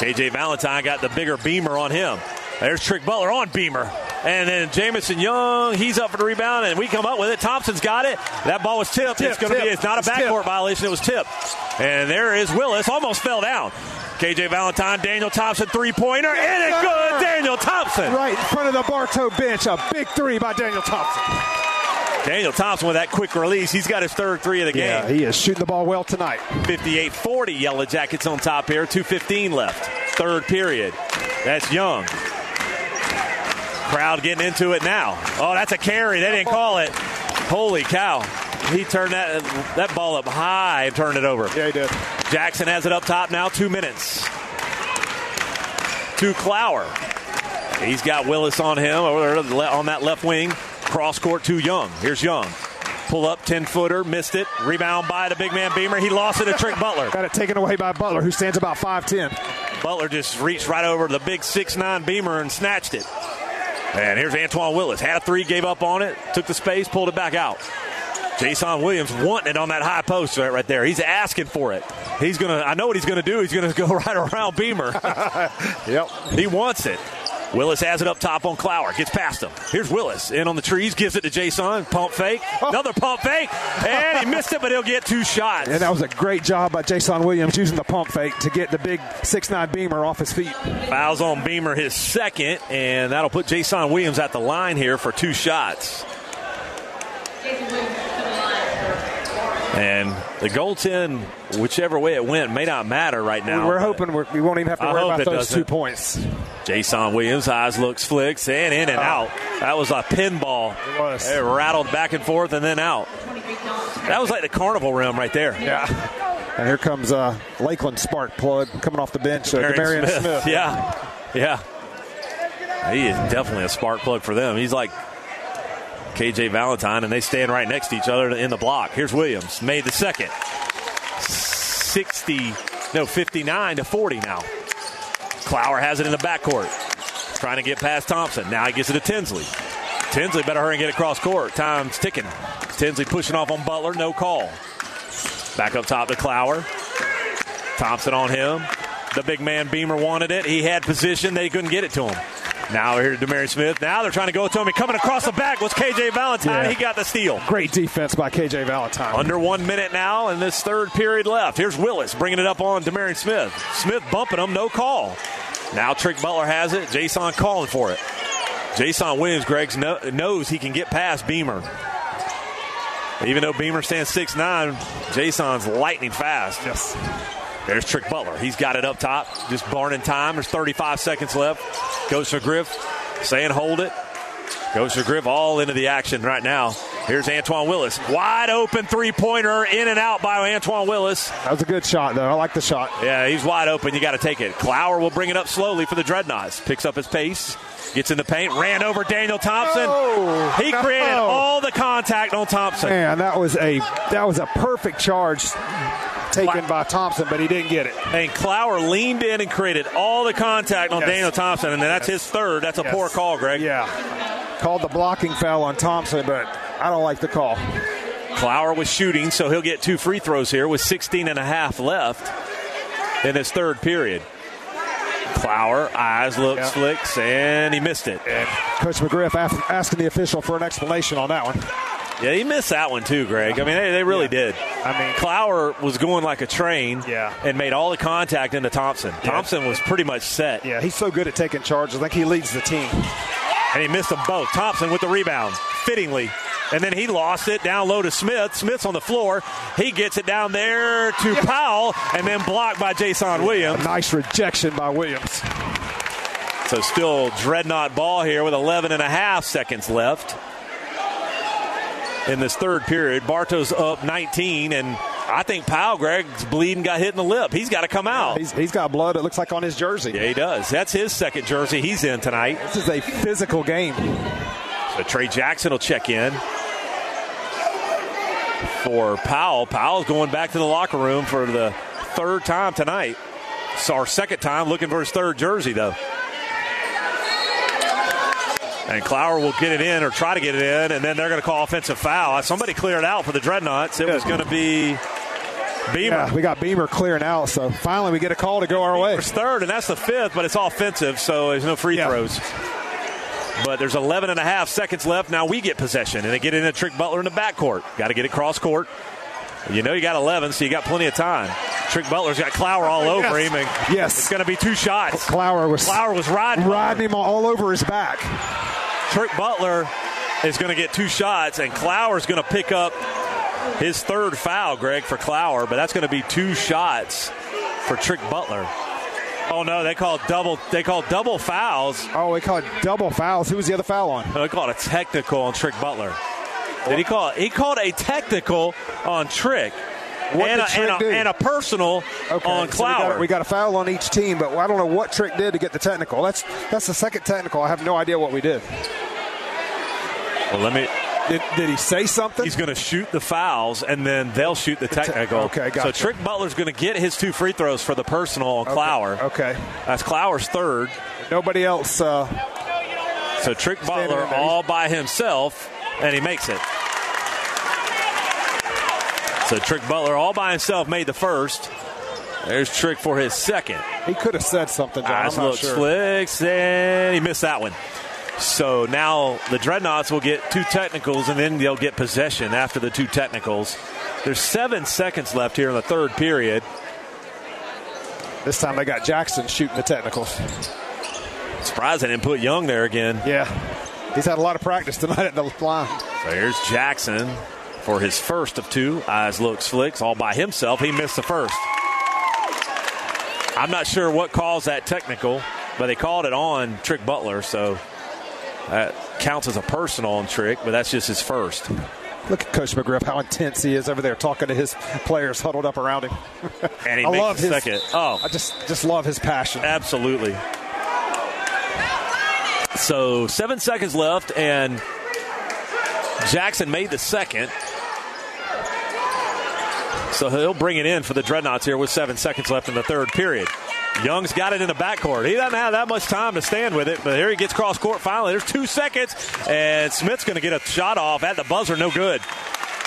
J J. Valentine got the bigger beamer on him. There's Trick Butler on Beamer. And then Jamison Young, he's up for the rebound, and we come up with it. Thompson's got it. That ball was tipped. Tip, it's going to be. It's not a backcourt violation. It was tipped. And there is Willis. Almost fell down. K J. Valentine, Daniel Thompson, three-pointer. And it's good, Daniel Thompson. Right in front of the Bartow bench. A big three by Daniel Thompson. Daniel Thompson with that quick release. He's got his third three of the game. Yeah, he is shooting the ball well tonight. fifty-eight forty, Yellow Jackets on top here. two fifteen left. Third period. That's Young. Crowd getting into it now. Oh, that's a carry. They didn't call it. Holy cow. He turned that that ball up high and turned it over. Yeah, he did. Jackson has it up top now. Two minutes. To Clower. He's got Willis on him over there on that left wing. Cross court to Young. Here's Young. Pull up, ten-footer, missed it. Rebound by the big man Beamer. He lost it to Trick Butler. Got it taken away by Butler, who stands about five ten. Butler just reached right over the big six nine Beamer and snatched it. And here's Antoine Willis. Had a three, gave up on it, took the space, pulled it back out. Jason Williams wanting it on that high post right, right there. He's asking for it. He's gonna. I know what he's going to do. He's going to go right around Beamer. Yep. He wants it. Willis has it up top on Clower. Gets past him. Here's Willis. In on the trees. Gives it to Jason. Pump fake. Another pump fake. And he missed it, but he'll get two shots. And that was a great job by Jason Williams using the pump fake to get the big six nine Beamer off his feet. Fouls on Beamer, his second. And that'll put Jason Williams at the line here for two shots. And the goaltend, whichever way it went, may not matter right now. We're hoping we're, we won't even have to I worry about those two points. Jason Williams, eyes looks flicks, and in and oh. out. That was a pinball. It was. It rattled back and forth and then out. That was like the carnival rim right there. Yeah. And here comes uh, Lakeland spark plug coming off the bench. Uh, DeMarion Smith. Smith. Yeah. Yeah. He is definitely a spark plug for them. He's like K J. Valentine, and they stand right next to each other in the block. Here's Williams, made the second. sixty, no, fifty-nine to forty now. Clower has it in the backcourt. Trying to get past Thompson. Now he gets it to Tinsley. Tinsley better hurry and get across court. Time's ticking. Tinsley pushing off on Butler, no call. Back up top to Clower. Thompson on him. The big man Beamer wanted it. He had position. They couldn't get it to him. Now we're here to DeMarion Smith. Now they're trying to go with Tommy. Coming across the back was K J. Valentine. Yeah. He got the steal. Great defense by K J. Valentine. Under one minute now in this third period left. Here's Willis bringing it up on DeMarion Smith. Smith bumping him. No call. Now Trick Butler has it. Jason calling for it. Jason Williams, Greg's no, knows he can get past Beamer. Even though Beamer stands six nine, Jason's lightning fast. Yes. There's Trick Butler. He's got it up top. Just barring time. There's thirty-five seconds left. Goes for Griff. Saying hold it. Goes for Griff all into the action right now. Here's Antoine Willis. Wide open three-pointer in and out by Antoine Willis. That was a good shot, though. I like the shot. Yeah, he's wide open. You got to take it. Clower will bring it up slowly for the Dreadnaughts. Picks up his pace. Gets in the paint. Ran over Daniel Thompson. Oh, he no. created all the contact on Thompson. Man, that was a that was a perfect charge taken by Thompson, but he didn't get it. And Clower leaned in and created all the contact on yes. Daniel Thompson, and that's yes. his third. That's a yes. poor call, Greg. Yeah. Called the blocking foul on Thompson, but I don't like the call. Clower was shooting, so he'll get two free throws here with sixteen and a half left in his third period. Clower, eyes, looks, yeah. flicks, and he missed it. And Coach McGriff af- asking the official for an explanation on that one. Yeah, he missed that one too, Greg. I mean, they, they really yeah. did. I mean, Clower was going like a train yeah. and made all the contact into Thompson. Yeah. Thompson was pretty much set. Yeah, he's so good at taking charges. I think he leads the team. And he missed them both. Thompson with the rebound, fittingly. And then he lost it down low to Smith. Smith's on the floor. He gets it down there to yeah. Powell and then blocked by Jason Williams. A nice rejection by Williams. So still Dreadnought ball here with eleven and a half seconds left in this third period. Bartow's up nineteen, and I think Powell, Greg's bleeding, got hit in the lip. He's got to come out. Yeah, he's, he's got blood, it looks like, on his jersey. Yeah, he does. That's his second jersey he's in tonight. This is a physical game. So Trey Jackson will check in for Powell. Powell's going back to the locker room for the third time tonight. It's our second time looking for his third jersey, though. And Clower will get it in or try to get it in, and then they're going to call offensive foul. Somebody cleared out for the Dreadnoughts. It was going to be Beamer. Yeah, we got Beamer clearing out, so finally we get a call to go our way. It's third, and that's the fifth, but it's offensive, so there's no free yeah. throws. But there's eleven and a half seconds left. Now we get possession, and they get into Trick Butler in the backcourt. Got to get it cross court. You know you got eleven, so you got plenty of time. Trick Butler's got Clower all over yes. him. And yes. It's going to be two shots. Clower was, Clower was riding, riding him all over his back. Trick Butler is going to get two shots, and Clower's going to pick up his third foul, Greg, for Clower. But that's going to be two shots for Trick Butler. Oh, no, they called double They called double fouls. Oh, they called double fouls. Who was the other foul on? No, they called a technical on Trick Butler. Did he call it? He called a technical on Trick, what and, a, Trick and, a, and a personal okay, on Clower. So we, got a, we got a foul on each team, but I don't know what Trick did to get the technical. That's that's the second technical. I have no idea what we did. Well, let me. Did, did he say something? He's going to shoot the fouls, and then they'll shoot the technical. Okay, gotcha. So Trick Butler's going to get his two free throws for the personal on okay, Clower. Okay. That's Clower's third. Nobody else. Uh, so Trick Butler all by himself. And he makes it. So Trick Butler all by himself made the first. There's Trick for his second. He could have said something. John. Eyes, looks, sure. flicks, and he missed that one. So now the Dreadnoughts will get two technicals, and then they'll get possession after the two technicals. There's seven seconds left here in the third period. This time they got Jackson shooting the technicals. Surprised they didn't put Young there again. Yeah. He's had a lot of practice tonight at the line. So here's Jackson for his first of two. Eyes, looks, flicks, all by himself. He missed the first. I'm not sure what caused that technical, but they called it on Trick Butler, so that counts as a personal on Trick, but that's just his first. Look at Coach McGriff, how intense he is over there talking to his players huddled up around him. And he I makes love the his, second. Oh. I just, just love his passion. Absolutely. So seven seconds left, and Jackson made the second. So he'll bring it in for the Dreadnoughts here with seven seconds left in the third period. Young's got it in the backcourt. He doesn't have that much time to stand with it, but here he gets cross court finally. There's two seconds, and Smith's going to get a shot off at the buzzer. No good.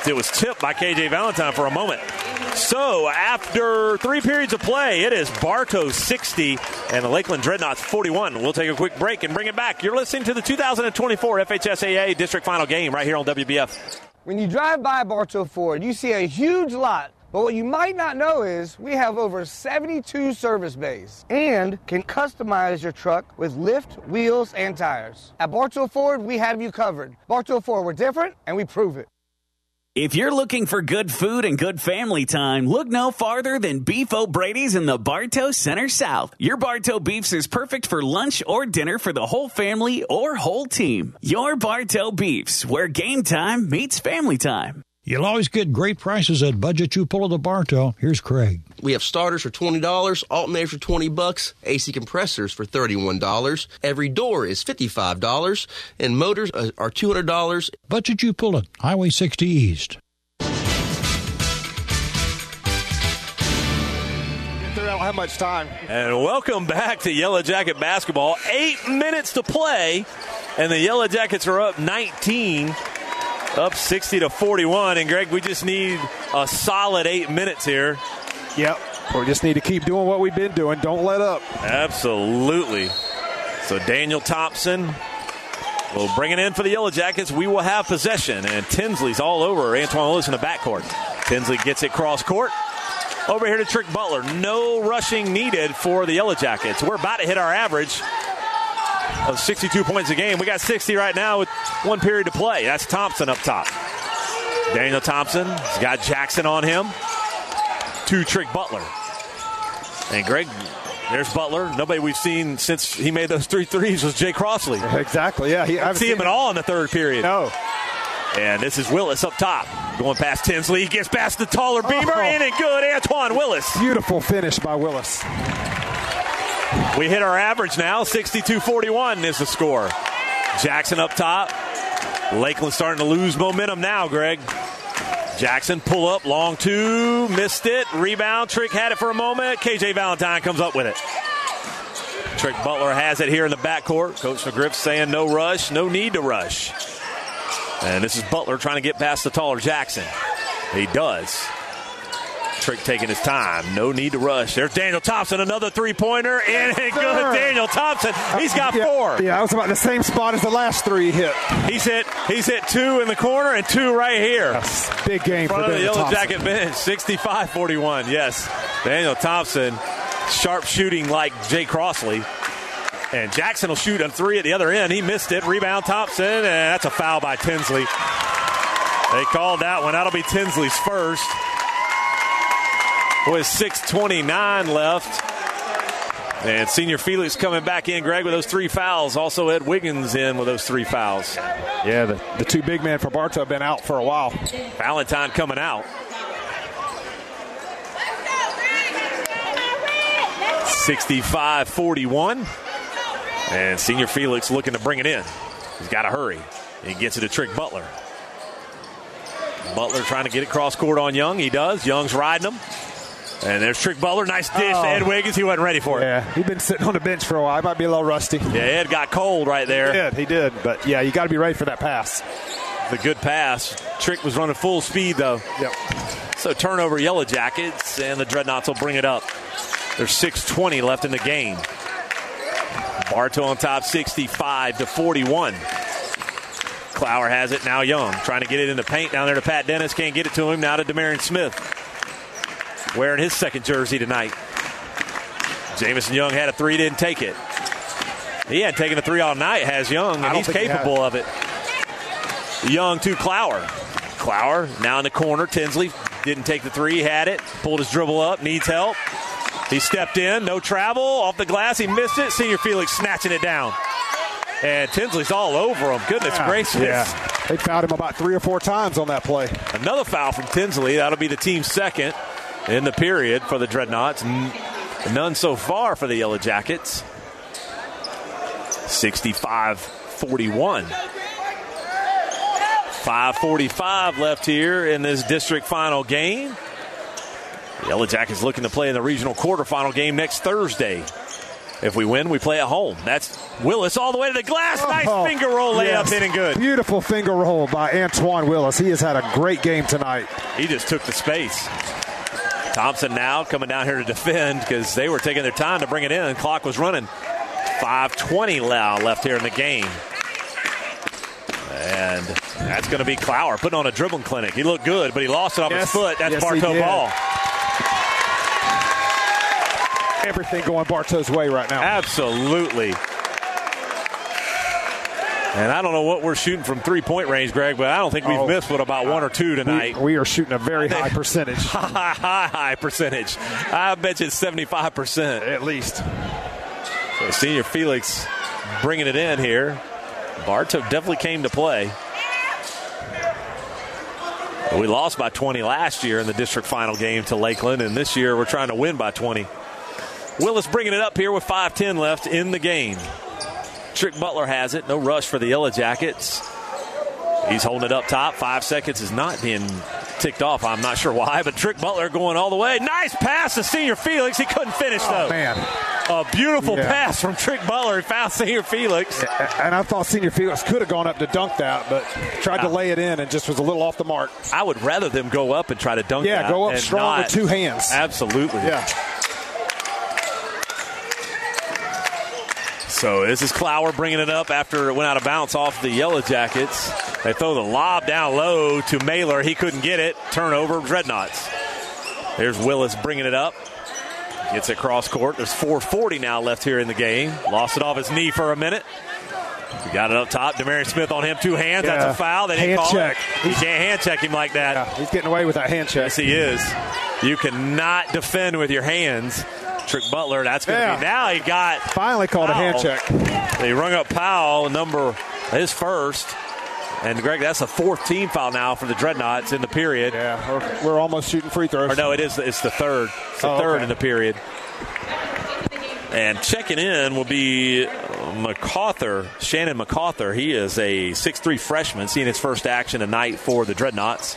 left. It was tipped by K J Valentine for a moment. So after three periods of play, it is Bartow sixty and the Lakeland Dreadnaughts forty-one. We'll take a quick break and bring it back. You're listening to the two thousand twenty-four F H S A A District Final game right here on W B F. When you drive by Bartow Ford, you see a huge lot. But what you might not know is we have over seventy-two service bays and can customize your truck with lift, wheels, and tires. At Bartow Ford, we have you covered. Bartow Ford, we're different, and we prove it. If you're looking for good food and good family time, look no farther than Beef O'Brady's in the Bartow Center South. Your Bartow Beefs is perfect for lunch or dinner for the whole family or whole team. Your Bartow Beefs, where game time meets family time. You'll always get great prices at Budget You Pull It at Bartow. Here's Craig. We have starters for twenty dollars, alternators for twenty bucks, A C compressors for thirty-one dollars. Every door is fifty-five dollars, and motors are two hundred dollars. Budget You Pull It, Highway sixty East. I don't have much time. And welcome back to Yellow Jacket basketball. Eight minutes to play, and the Yellow Jackets are up nineteen. Up sixty to forty-one, and Greg, we just need a solid eight minutes here. Yep, we just need to keep doing what we've been doing. Don't let up. Absolutely. So Daniel Thompson will bring it in for the Yellow Jackets. We will have possession, and Tinsley's all over Antoine Lewis in the backcourt. Tinsley gets it cross court. Over here to Trick Butler. No rushing needed for the Yellow Jackets. We're about to hit our average of sixty-two points a game. We got sixty right now with one period to play. That's Thompson up top. Daniel Thompson has got Jackson on him to Trick Butler. And Greg, there's Butler. Nobody we've seen since he made those three threes was Jay Crossley. Exactly, yeah. He, I haven't seen him at all in the third period. No. And this is Willis up top. Going past Tinsley. He gets past the taller Beamer. Oh. In and good, Antoine Willis. Beautiful finish by Willis. We hit our average now. sixty-two forty-one is the score. Jackson up top. Lakeland starting to lose momentum now, Greg. Jackson pull up, long two, missed it. Rebound, Trick had it for a moment. K J Valentine comes up with it. Trick Butler has it here in the backcourt. Coach McGriff saying no rush, no need to rush. And this is Butler trying to get past the taller Jackson. He does. Trick taking his time. No need to rush. There's Daniel Thompson, another three-pointer. And yes, good, Daniel Thompson. He's got yeah, four. Yeah, I was about the same spot as the last three hit. He's hit He's hit two in the corner and two right here. Yes, big game for Daniel Thompson. Front of the Yellow Jacket bench, sixty-five forty-one. Yes, Daniel Thompson, sharp shooting like Jay Crossley. And Jackson will shoot a three at the other end. He missed it. Rebound Thompson, and that's a foul by Tinsley. They called that one. That'll be Tinsley's first. With six twenty-nine left. And Senior Felix coming back in, Greg, with those three fouls. Also, Ed Wiggins in with those three fouls. Yeah, the, the two big men for Bartow have been out for a while. Valentine coming out. sixty-five forty-one. And Senior Felix looking to bring it in. He's got to hurry. He gets it to Trick Butler. Butler trying to get it cross court on Young. He does. Young's riding him. And there's Trick Butler. Nice dish oh. to Ed Wiggins. He wasn't ready for it. Yeah, he'd been sitting on the bench for a while. He might be a little rusty. Yeah, Ed got cold right there. He did. He did. But, yeah, you got to be ready for that pass. The good pass. Trick was running full speed, though. Yep. So turnover, Yellow Jackets, and the Dreadnaughts will bring it up. There's six twenty left in the game. Bartow on top, sixty-five to forty-one. Clower has it. Now Young trying to get it in the paint down there to Pat Dennis. Can't get it to him. Now to DeMarion Smith. Wearing his second jersey tonight. Jamison Young had a three, didn't take it. He hadn't taken a three all night, has Young, and he's capable he of it. Young to Clower. Clower now in the corner. Tinsley didn't take the three, had it. Pulled his dribble up, needs help. He stepped in, no travel, off the glass. He missed it. Senior Felix snatching it down. And Tinsley's all over him. Goodness yeah, gracious. Yeah. They fouled him about three or four times on that play. Another foul from Tinsley. That'll be the team's second in the period for the Dreadnaughts. None so far for the Yellow Jackets. sixty-five forty-one. five forty-five left here in this district final game. The Yellow Jackets looking to play in the regional quarterfinal game next Thursday If we win, we play at home. That's Willis all the way to the glass. Oh, nice finger roll layup, yes. In and good. Beautiful finger roll by Antoine Willis. He has had a great game tonight. He just took the space. Thompson now coming down here to defend because they were taking their time to bring it in. Clock was running. five twenty left here in the game. And that's going to be Clower putting on a dribbling clinic. He looked good, but he lost it off yes. his foot. That's yes, Bartow ball. Everything going Bartow's way right now. Absolutely. And I don't know what we're shooting from three-point range, Greg, but I don't think we've oh, missed, what, about one or two tonight. We, we are shooting a very high percentage. high, high, high percentage. I bet you it's seventy-five percent. At least. So Senior Felix bringing it in here. Bartow definitely came to play. We lost by twenty last year in the district final game to Lakeland, and this year we're trying to win by twenty. Willis bringing it up here with five ten left in the game. Trick Butler has it. No rush for the Yellow Jackets. He's holding it up top. Five seconds is not being ticked off. I'm not sure why, but Trick Butler going all the way. Nice pass to Senior Felix. He couldn't finish, though. Oh, man. A beautiful yeah. pass from Trick Butler. He found Senior Felix. And I thought Senior Felix could have gone up to dunk that, but tried to lay it in and just was a little off the mark. I would rather them go up and try to dunk yeah, that. Yeah, go up strong not. with two hands. Absolutely. Yeah. So this is Clower bringing it up after it went out of bounds off the Yellow Jackets. They throw the lob down low to Mailer. He couldn't get it. Turnover, Dreadnaughts. There's Willis bringing it up. Gets it cross court. There's four forty now left here in the game. Lost it off his knee for a minute. We got it up top. DeMarion Smith on him. Two hands. Yeah. That's a foul. They didn't hand call check. It. You can't hand check him like that. Yeah, he's getting away with that hand check. Yes, he is. You cannot defend with your hands. Trick Butler, that's going to yeah. be, now he got finally called Powell. A hand check. They rung up Powell, number his first. And, Greg, that's a fourth team foul now for the Dreadnaughts in the period. Yeah, we're, we're almost shooting free throws. Or no, it is, it's the third. It's the oh, third okay. in the period. And checking in will be MacArthur, Shannon MacArthur. He is a six three freshman, seeing his first action tonight for the Dreadnaughts.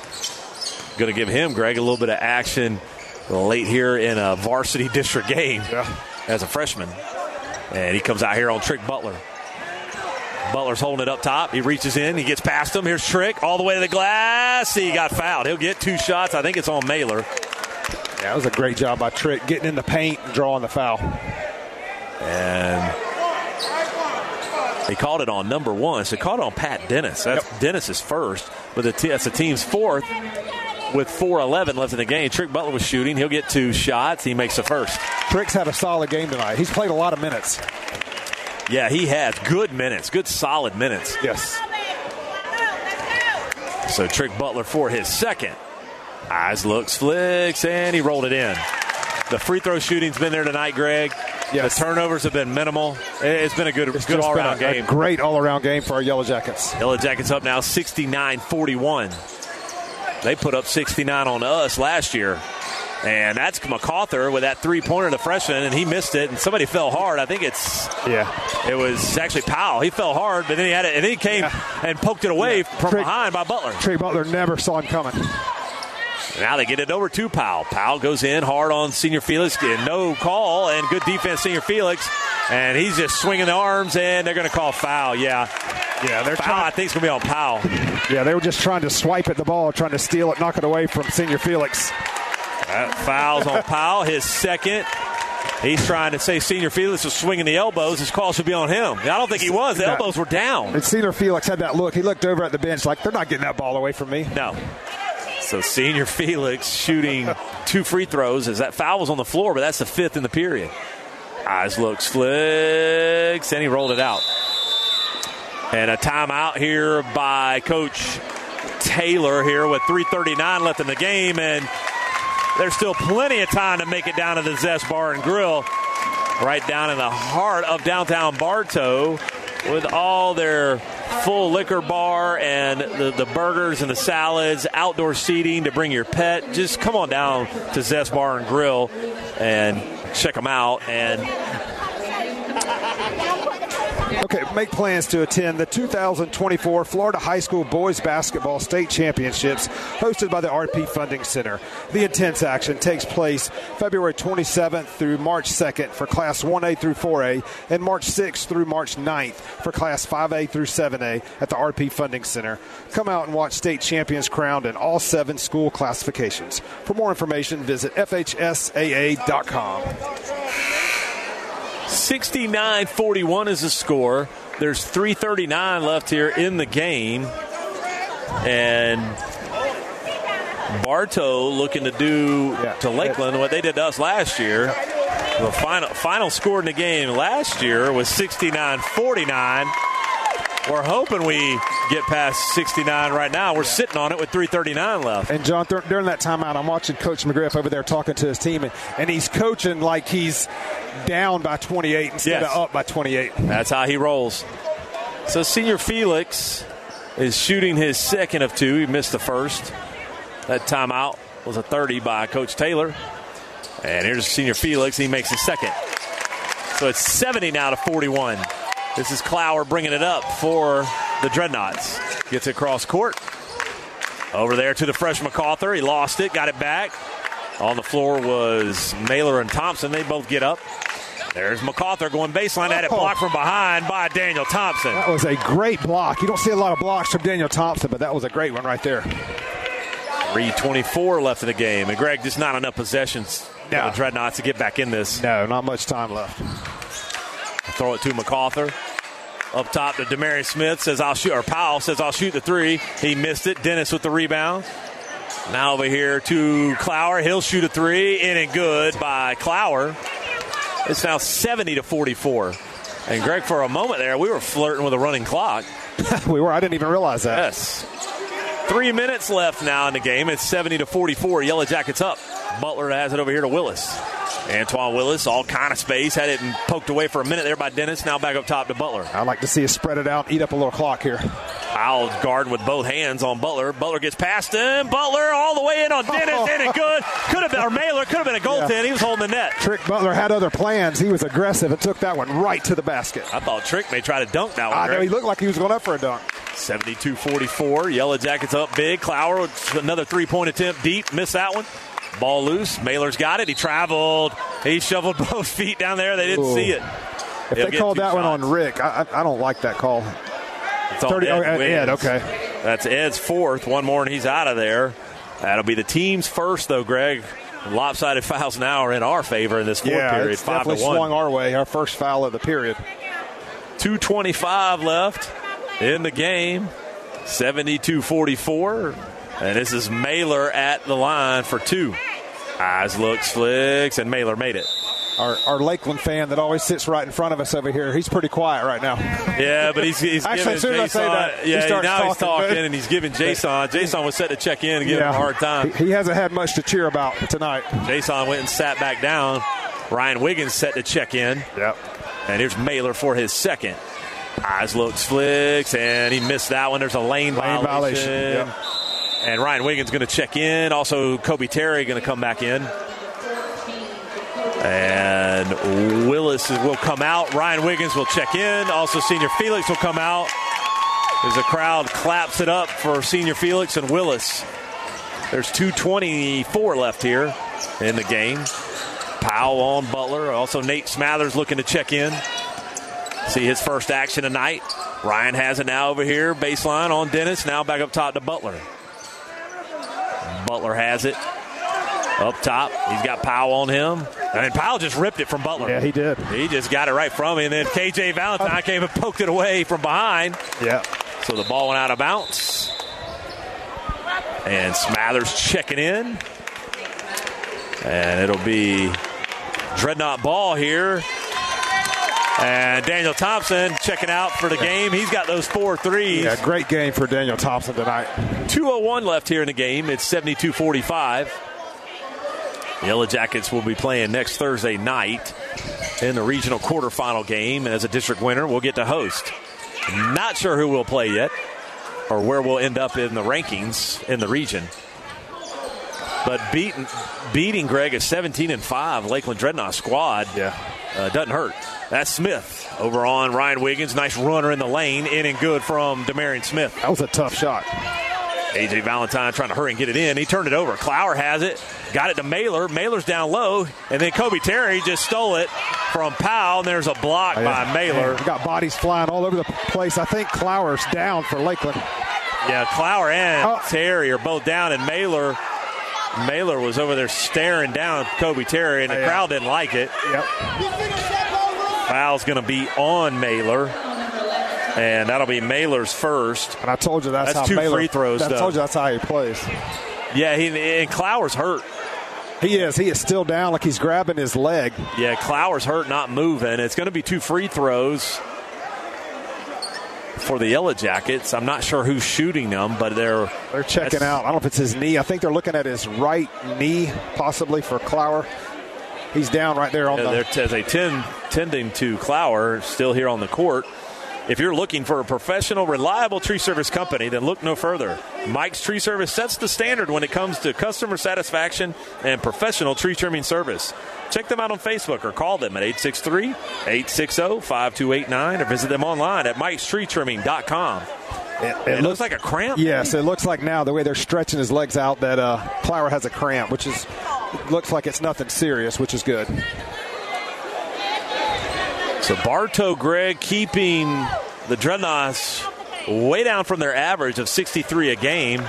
Going to give him, Greg, a little bit of action late here in a varsity district game yeah. as a freshman. And he comes out here on Trick Butler. Butler's holding it up top. He reaches in. He gets past him. Here's Trick all the way to the glass. He got fouled. He'll get two shots. I think it's on Mailer. Yeah, that was a great job by Trick, getting in the paint and drawing the foul. And he called it on number one. So he called it on Pat Dennis. That's yep. Dennis's first. But the t- that's the team's fourth. With four eleven left in the game, Trick Butler was shooting. He'll get two shots. He makes the first. Trick's had a solid game tonight. He's played a lot of minutes. Yeah, he has. Good minutes. Good, solid minutes. Yes. So Trick Butler for his second. Eyes, looks, flicks, and he rolled it in. The free throw shooting's been there tonight, Greg. Yes. The turnovers have been minimal. It's been a good, it's good all-around game. A great all-around game for our Yellow Jackets. Yellow Jackets up now sixty-nine forty-one. They put up sixty-nine on us last year. And that's MacArthur with that three-pointer to freshman, and he missed it. And somebody fell hard. I think it's yeah. It was actually Powell. He fell hard, but then he had it, and he came yeah. and poked it away yeah. from Trick, behind by Butler. Trick Butler never saw him coming. Now they get it over to Powell. Powell goes in hard on Senior Felix. No call, and good defense, Senior Felix. And he's just swinging the arms, and they're going to call foul. Yeah. Yeah, they're Powell, trying, I think it's going to be on Powell. Yeah, they were just trying to swipe at the ball, trying to steal it, knock it away from Senior Felix. That foul's on Powell, his second. He's trying to say Senior Felix was swinging the elbows. His call should be on him. I don't think he was. The elbows were down. And Senior Felix had that look. He looked over at the bench like, they're not getting that ball away from me. No. So Senior Felix shooting two free throws as that foul was on the floor, but that's the fifth in the period. Eyes, looks, flicks, and he rolled it out. And a timeout here by Coach Taylor here with three thirty-nine left in the game. And there's still plenty of time to make it down to the Zest Bar and Grill right down in the heart of downtown Bartow with all their full liquor bar and the, the burgers and the salads, outdoor seating to bring your pet. Just come on down to Zest Bar and Grill and check them out. And Okay, make plans to attend the two thousand twenty-four Florida High School Boys Basketball State Championships hosted by the R P Funding Center. The intense action takes place February twenty-seventh through March second for Class one A through four A and March sixth through March ninth for Class five A through seven A at the R P Funding Center. Come out and watch state champions crowned in all seven school classifications. For more information, visit F H S A A dot com. sixty-nine forty-one is the score. There's three thirty-nine left here in the game. And Bartow looking to do yeah. to Lakeland what they did to us last year. Yeah. The final final score in the game last year was sixty-nine forty-nine. We're hoping we get past sixty-nine right now. We're yeah. sitting on it with three thirty-nine left. And, John, th- during that timeout, I'm watching Coach McGriff over there talking to his team, and, and he's coaching like he's down by twenty-eight instead yes. of up by twenty-eight. That's how he rolls. So Senior Felix is shooting his second of two. He missed the first. That timeout was a thirty by Coach Taylor. And here's Senior Felix. He makes his second. So it's seventy now to forty-one. This is Clower bringing it up for the Dreadnaughts. Gets it across court. Over there to the fresh MacArthur. He lost it, got it back. On the floor was Naylor and Thompson. They both get up. There's MacArthur going baseline. Had it blocked from behind by Daniel Thompson. That was a great block. You don't see a lot of blocks from Daniel Thompson, but that was a great one right there. three twenty-four left in the game. And, Greg, just not enough possessions no. for the Dreadnaughts to get back in this. No, not much time left. Throw it to MacArthur. Up top to DeMarion Smith, says I'll shoot, or Powell says I'll shoot the three. He missed it. Dennis with the rebound. Now over here to Clower. He'll shoot a three. In and good by Clower. It's now seventy to forty-four. And Greg, for a moment there, we were flirting with a running clock. We were. I didn't even realize that. Yes. Three minutes left now in the game. It's seventy to forty-four. Yellow Jackets up. Butler has it over here to Willis. Antoine Willis, all kind of space. Had it poked away for a minute there by Dennis. Now back up top to Butler. I'd like to see us spread it out, eat up a little clock here. I'll guard with both hands on Butler. Butler gets past him. Butler all the way in on Dennis. Oh. In and good. Could have been, or Mailer could have been a goaltend. Yeah. He was holding the net. Trick Butler had other plans. He was aggressive and took that one right to the basket. I thought Trick may try to dunk that one. I know. He looked like he was going up for a dunk. seventy-two forty-four. Yellow Jackets up big. Clower with another three-point attempt deep. Missed that one. Ball loose. Mailer's got it. He traveled. He shoveled both feet down there. They didn't Ooh. see it. If They'll they called that shots. one on Rick, I, I, I don't like that call. It's on thirty, Ed, oh, Ed. Okay. That's Ed's fourth. One more, and he's out of there. That'll be the team's first, though, Greg. Lopsided fouls now are in our favor in this fourth yeah, period. It's five definitely to one. Swung our way. Our first foul of the period. two twenty-five left in the game. seventy-two forty-four. And this is Mailer at the line for two. Eyes looks, flicks, and Mailer made it. Our, our Lakeland fan that always sits right in front of us over here, he's pretty quiet right now. Yeah, but he's, he's Actually, giving Jason. That, yeah, he now talking, he's talking, but... and he's giving Jason. Jason was set to check in and give yeah, him a hard time. He, he hasn't had much to cheer about tonight. Jason went and sat back down. Ryan Wiggins set to check in. Yep. And here's Mailer for his second. Eyes looks, flicks, and he missed that one. There's a lane, lane violation. violation. Yep. And Ryan Wiggins going to check in. Also, Kobe Terry going to come back in. And Willis will come out. Ryan Wiggins will check in. Also, Senior Felix will come out. As the crowd claps it up for Senior Felix and Willis. There's two twenty-four left here in the game. Powell on Butler. Also, Nate Smathers looking to check in. See his first action tonight. Ryan has it now over here. Baseline on Dennis. Now back up top to Butler. Butler has it up top. He's got Powell on him. I mean, Powell just ripped it from Butler. Yeah, he did. He just got it right from him. And then K J Valentine oh. came and poked it away from behind. Yeah. So the ball went out of bounds. And Smathers checking in. And it'll be Dreadnought ball here. And Daniel Thompson checking out for the game. He's got those four threes. Yeah, great game for Daniel Thompson tonight. two oh one left here in the game. It's seventy-two forty-five. The Yellow Jackets will be playing next Thursday night in the regional quarterfinal game. And as a district winner, we'll get to host. Not sure who we'll play yet or where we'll end up in the rankings in the region. But beating, beating Greg, a seventeen and five Lakeland Dreadnought squad. Yeah. uh, doesn't hurt. That's Smith over on Ryan Wiggins. Nice runner in the lane. In and good from DeMarion Smith. That was a tough shot. A J Valentine trying to hurry and get it in. He turned it over. Clower has it. Got it to Mailer. Mailer's down low. And then Kobe Terry just stole it from Powell. And there's a block oh, yeah. by Mailer. Yeah, we got bodies flying all over the place. I think Clower's down for Lakeland. Yeah, Clower and oh. Terry are both down. And Mailer Mailer was over there staring down Kobe Terry. And the oh, yeah. crowd didn't like it. Yep. Foul's going to be on Mailer. And that'll be Mailer's first. And I told you that's, that's how Mailer. That's two free throws, I told you that's how he plays. Yeah, he, and Clower's hurt. He is. He is still down like he's grabbing his leg. Yeah, Clower's hurt, not moving. It's going to be two free throws for the Yellow Jackets. I'm not sure who's shooting them, but they're... They're checking out. I don't know if it's his knee. I think they're looking at his right knee, possibly, for Clower. He's down right there on yeah, the... They're, they tend, tending to Clower, still here on the court. If you're looking for a professional, reliable tree service company, then look no further. Mike's Tree Service sets the standard when it comes to customer satisfaction and professional tree trimming service. Check them out on Facebook or call them at eight six three, eight six zero, five two eight nine or visit them online at mikes tree trimming dot com. It, it, it looks, looks like a cramp. Yes, it looks like now the way they're stretching his legs out that uh, Clower has a cramp, which is looks like it's nothing serious, which is good. So Bartow, Greg, keeping the Dreadnaughts way down from their average of sixty-three a game.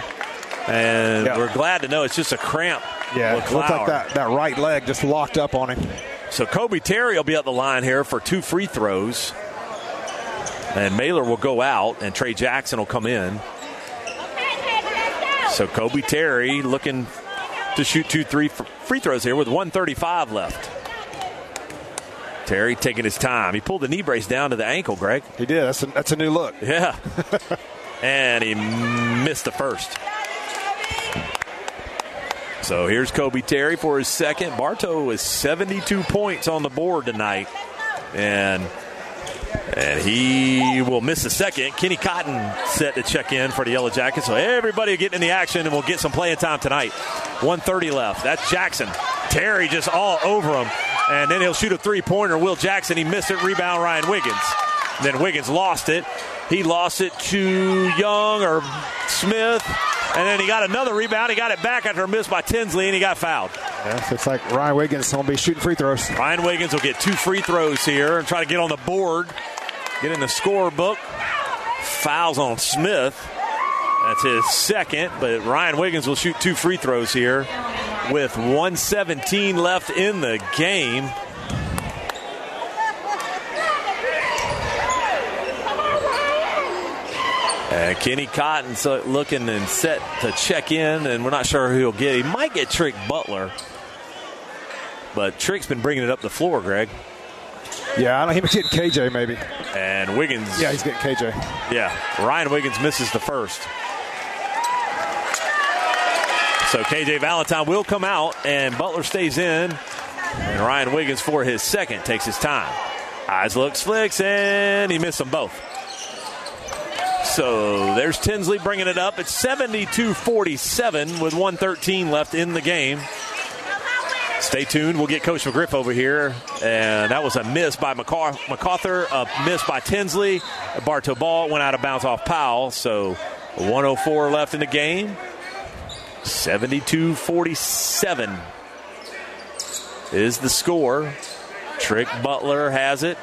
And yeah. we're glad to know it's just a cramp. Yeah, it looks like that, that right leg just locked up on him. So Kobe Terry will be at the line here for two free throws. And Mailer will go out, and Trey Jackson will come in. So Kobe Terry looking to shoot two three free throws here with one thirty-five left. Terry taking his time. He pulled the knee brace down to the ankle, Greg. He did. That's a, that's a new look. Yeah. And he missed the first. So here's Kobe Terry for his second. Bartow is seventy-two points on the board tonight. And, and he will miss the second. Kenny Cotton set to check in for the Yellow Jackets. So everybody getting in the action, and we'll get some playing time tonight. one thirty left. That's Jackson. Terry just all over him. And then he'll shoot a three-pointer. Will Jackson, he missed it. Rebound, Ryan Wiggins. And then Wiggins lost it. He lost it to Young or Smith. And then he got another rebound. He got it back after a miss by Tinsley, and he got fouled. Yeah, so it's like Ryan Wiggins is going to be shooting free throws. Ryan Wiggins will get two free throws here and try to get on the board, get in the score book. Fouls on Smith. That's his second, but Ryan Wiggins will shoot two free throws here with one seventeen left in the game. And Kenny Cotton looking and set to check in, and we're not sure who he'll get. He might get Trick Butler, but Trick's been bringing it up the floor, Greg. Yeah, I don't, he was getting K J maybe. And Wiggins. Yeah, he's getting K J. Yeah, Ryan Wiggins misses the first. So K J Valentine will come out, and Butler stays in. And Ryan Wiggins for his second takes his time. Eyes looks, flicks, and he missed them both. So there's Tinsley bringing it up. It's seventy-two forty-seven with one thirteen left in the game. Stay tuned. We'll get Coach McGriff over here. And that was a miss by MacArthur, a miss by Tinsley. Bartow ball went out of bounds off Powell. So one oh four left in the game. seventy-two forty-seven is the score. Trick Butler has it.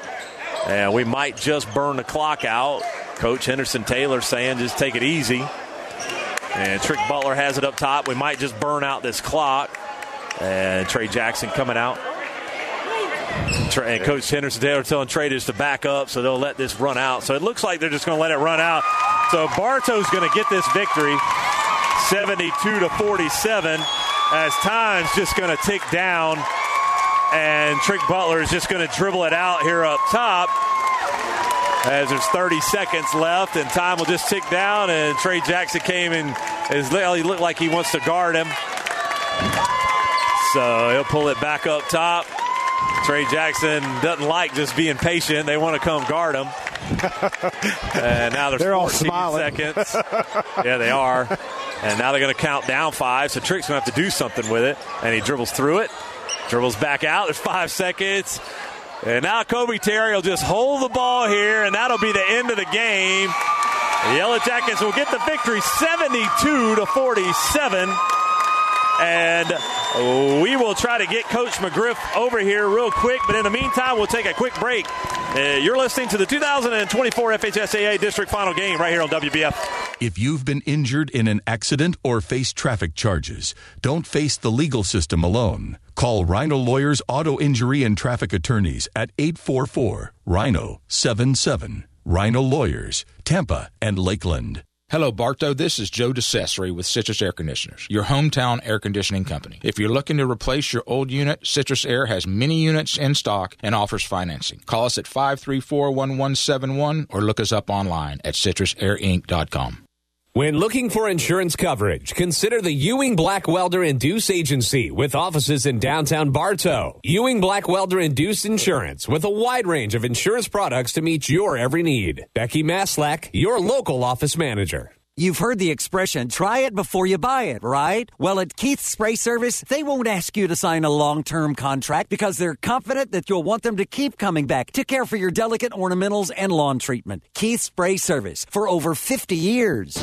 And we might just burn the clock out. Coach Henderson Taylor saying just take it easy. And Trick Butler has it up top. We might just burn out this clock. And Trey Jackson coming out. And Coach Henderson Taylor telling Trey just to back up, so they'll let this run out. So it looks like they're just going to let it run out. So Bartow's going to get this victory. seventy-two to forty-seven, as time's just going to tick down, and Trick Butler is just going to dribble it out here up top as there's thirty seconds left, and time will just tick down, and Trey Jackson came in. As he looked like he wants to guard him. So he'll pull it back up top. Trey Jackson doesn't like just being patient. They want to come guard him. And now there's they're all smiling. Seconds. Yeah, they are. And now they're going to count down five, so Trick's going to have to do something with it. And he dribbles through it, dribbles back out. There's five seconds. And now Kobe Terry will just hold the ball here, and that'll be the end of the game. The Yellow Jackets will get the victory seventy-two to forty-seven. And we will try to get Coach McGriff over here real quick. But in the meantime, we'll take a quick break. Uh, you're listening to the two thousand twenty-four F H S A A District Final Game right here on W B F. If you've been injured in an accident or face traffic charges, don't face the legal system alone. Call Rhino Lawyers Auto Injury and Traffic Attorneys at eight four four, R H I N O, seven seven. Rhino Lawyers, Tampa and Lakeland. Hello, Bartow. This is Joe DeCessory with Citrus Air Conditioners, your hometown air conditioning company. If you're looking to replace your old unit, Citrus Air has many units in stock and offers financing. Call us at five three four, one one seven one or look us up online at citrus air inc dot com. When looking for insurance coverage, consider the Ewing Blackwelder and Deuce Agency with offices in downtown Bartow. Ewing Blackwelder and Deuce Insurance with a wide range of insurance products to meet your every need. Becky Maslak, your local office manager. You've heard the expression, try it before you buy it, right? Well, at Keith Spray Service, they won't ask you to sign a long-term contract because they're confident that you'll want them to keep coming back to care for your delicate ornamentals and lawn treatment. Keith Spray Service, for over fifty years.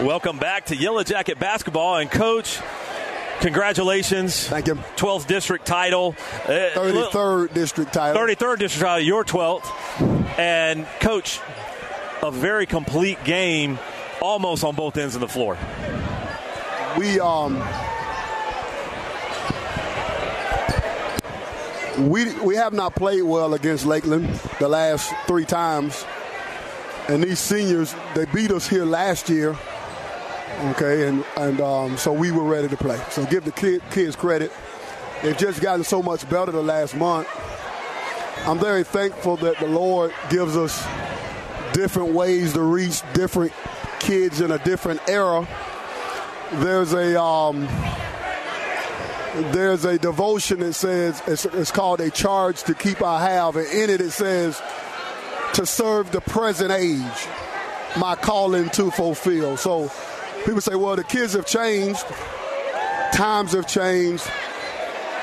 Welcome back to Yellow Jacket Basketball, and Coach, congratulations. Thank you. twelfth district title. thirty-third district title. thirty-third district title, your twelfth. And, Coach, a very complete game almost on both ends of the floor. We um we we have not played well against Lakeland the last three times. And these seniors, they beat us here last year. Okay, and, and um, so we were ready to play. So give the kid, kids credit. They've just gotten so much better the last month. I'm very thankful that the Lord gives us different ways to reach different kids in a different era. There's a um, there's a devotion that says, it's, it's called a charge to keep I have, and in it it says, to serve the present age, my calling to fulfill. So people say, well, the kids have changed, times have changed,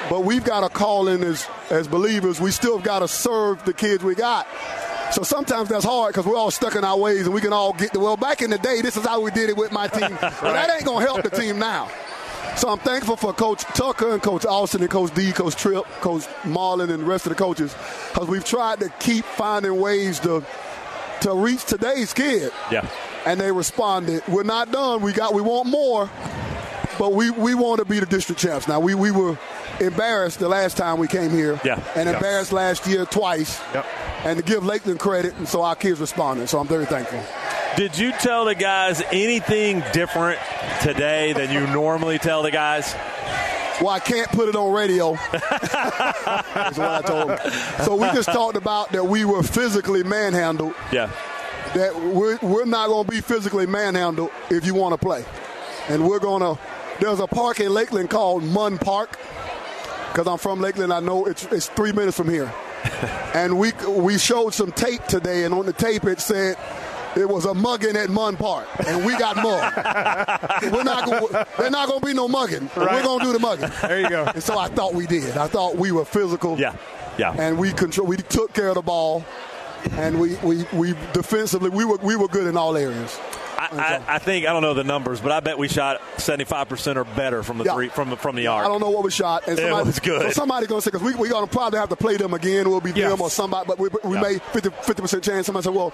but we've got a calling as, as believers. We still got to serve the kids we got. So sometimes that's hard because we're all stuck in our ways and we can all get, well, back in the day, this is how we did it with my team. But well, that ain't going to help the team now. So I'm thankful for Coach Tucker and Coach Austin and Coach D, Coach Tripp, Coach Marlin, and the rest of the coaches, because we've tried to keep finding ways to to reach today's kid. Yeah. And they responded, we're not done. We got, we want more, but we, we want to be the district champs. Now, we, we were embarrassed the last time we came here yeah. and yeah. embarrassed last year twice, yep. and to give Lakeland credit, and so our kids responded. So I'm very thankful. Did you tell the guys anything different today than you normally tell the guys? Well, I can't put it on radio. That's what I told them. So we just talked about that we were physically manhandled. Yeah. That we're, we're not going to be physically manhandled if you want to play. And we're going to – there's a park in Lakeland called Munn Park because I'm from Lakeland. I know it's, it's three minutes from here. And we we showed some tape today, and on the tape it said it was a mugging at Munn Park, and we got mugged. We're not gonna, they're not going to be no mugging. Right. We're going to do the mugging. There you go. And so I thought we did. I thought we were physical. Yeah, yeah. And we control, we took care of the ball. And we, we, we defensively, we were we were good in all areas. I, I, I think, I don't know the numbers, but I bet we shot seventy-five percent or better from the yeah. three, from the, from the arc. I don't know what we shot. And somebody, it was good. So somebody's going to say, because we're we going to probably have to play them again. We'll be yes. them or somebody. But we, we yeah. made fifty, fifty percent chance. Somebody said, well,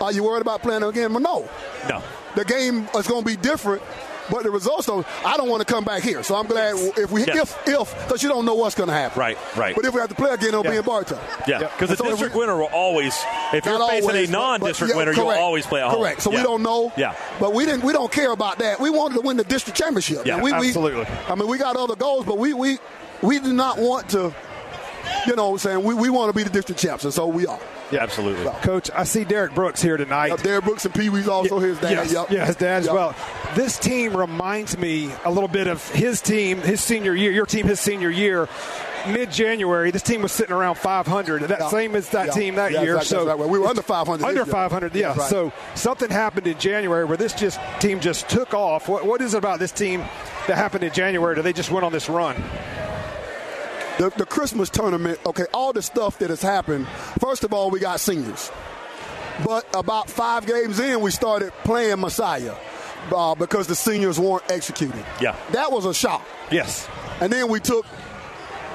are you worried about playing them again? Well, no. No. The game is going to be different. But the results, though, I don't want to come back here. So I'm glad yes. if we yes. – if, if, because you don't know what's going to happen. Right, right. But if we have to play again, it'll yeah. be in Bartow. Yeah, because yeah. the so district we, winner will always – if you're facing always, a non-district but, but, yeah, winner, correct. You'll always play at correct. Home. Correct. So yeah. we don't know. Yeah. But we didn't. We don't care about that. We wanted to win the district championship. Yeah, we, absolutely. We, I mean, we got other goals, but we we, we do not want to – you know what I'm saying? We, we want to be the district champs, and so we are. Yeah, absolutely. So. Coach, I see Derrick Brooks here tonight. Now, Derrick Brooks and Pee Wee's also yeah, his dad. Yes, yep. yeah, his dad yep. as well. This team reminds me a little bit of his team, his senior year, your team, his senior year. mid-January, this team was sitting around five hundred. That yeah. same as that yeah. team that yeah, year. Exactly, so exactly. we were under five hundred. Under five hundred, yeah. yeah right. So something happened in January where this just team just took off. What what is it about this team that happened in January that they just went on this run? The, the Christmas tournament, okay, all the stuff that has happened. First of all, we got seniors. But about five games in, we started playing Messiah uh, because the seniors weren't executed. Yeah. That was a shock. Yes. And then we took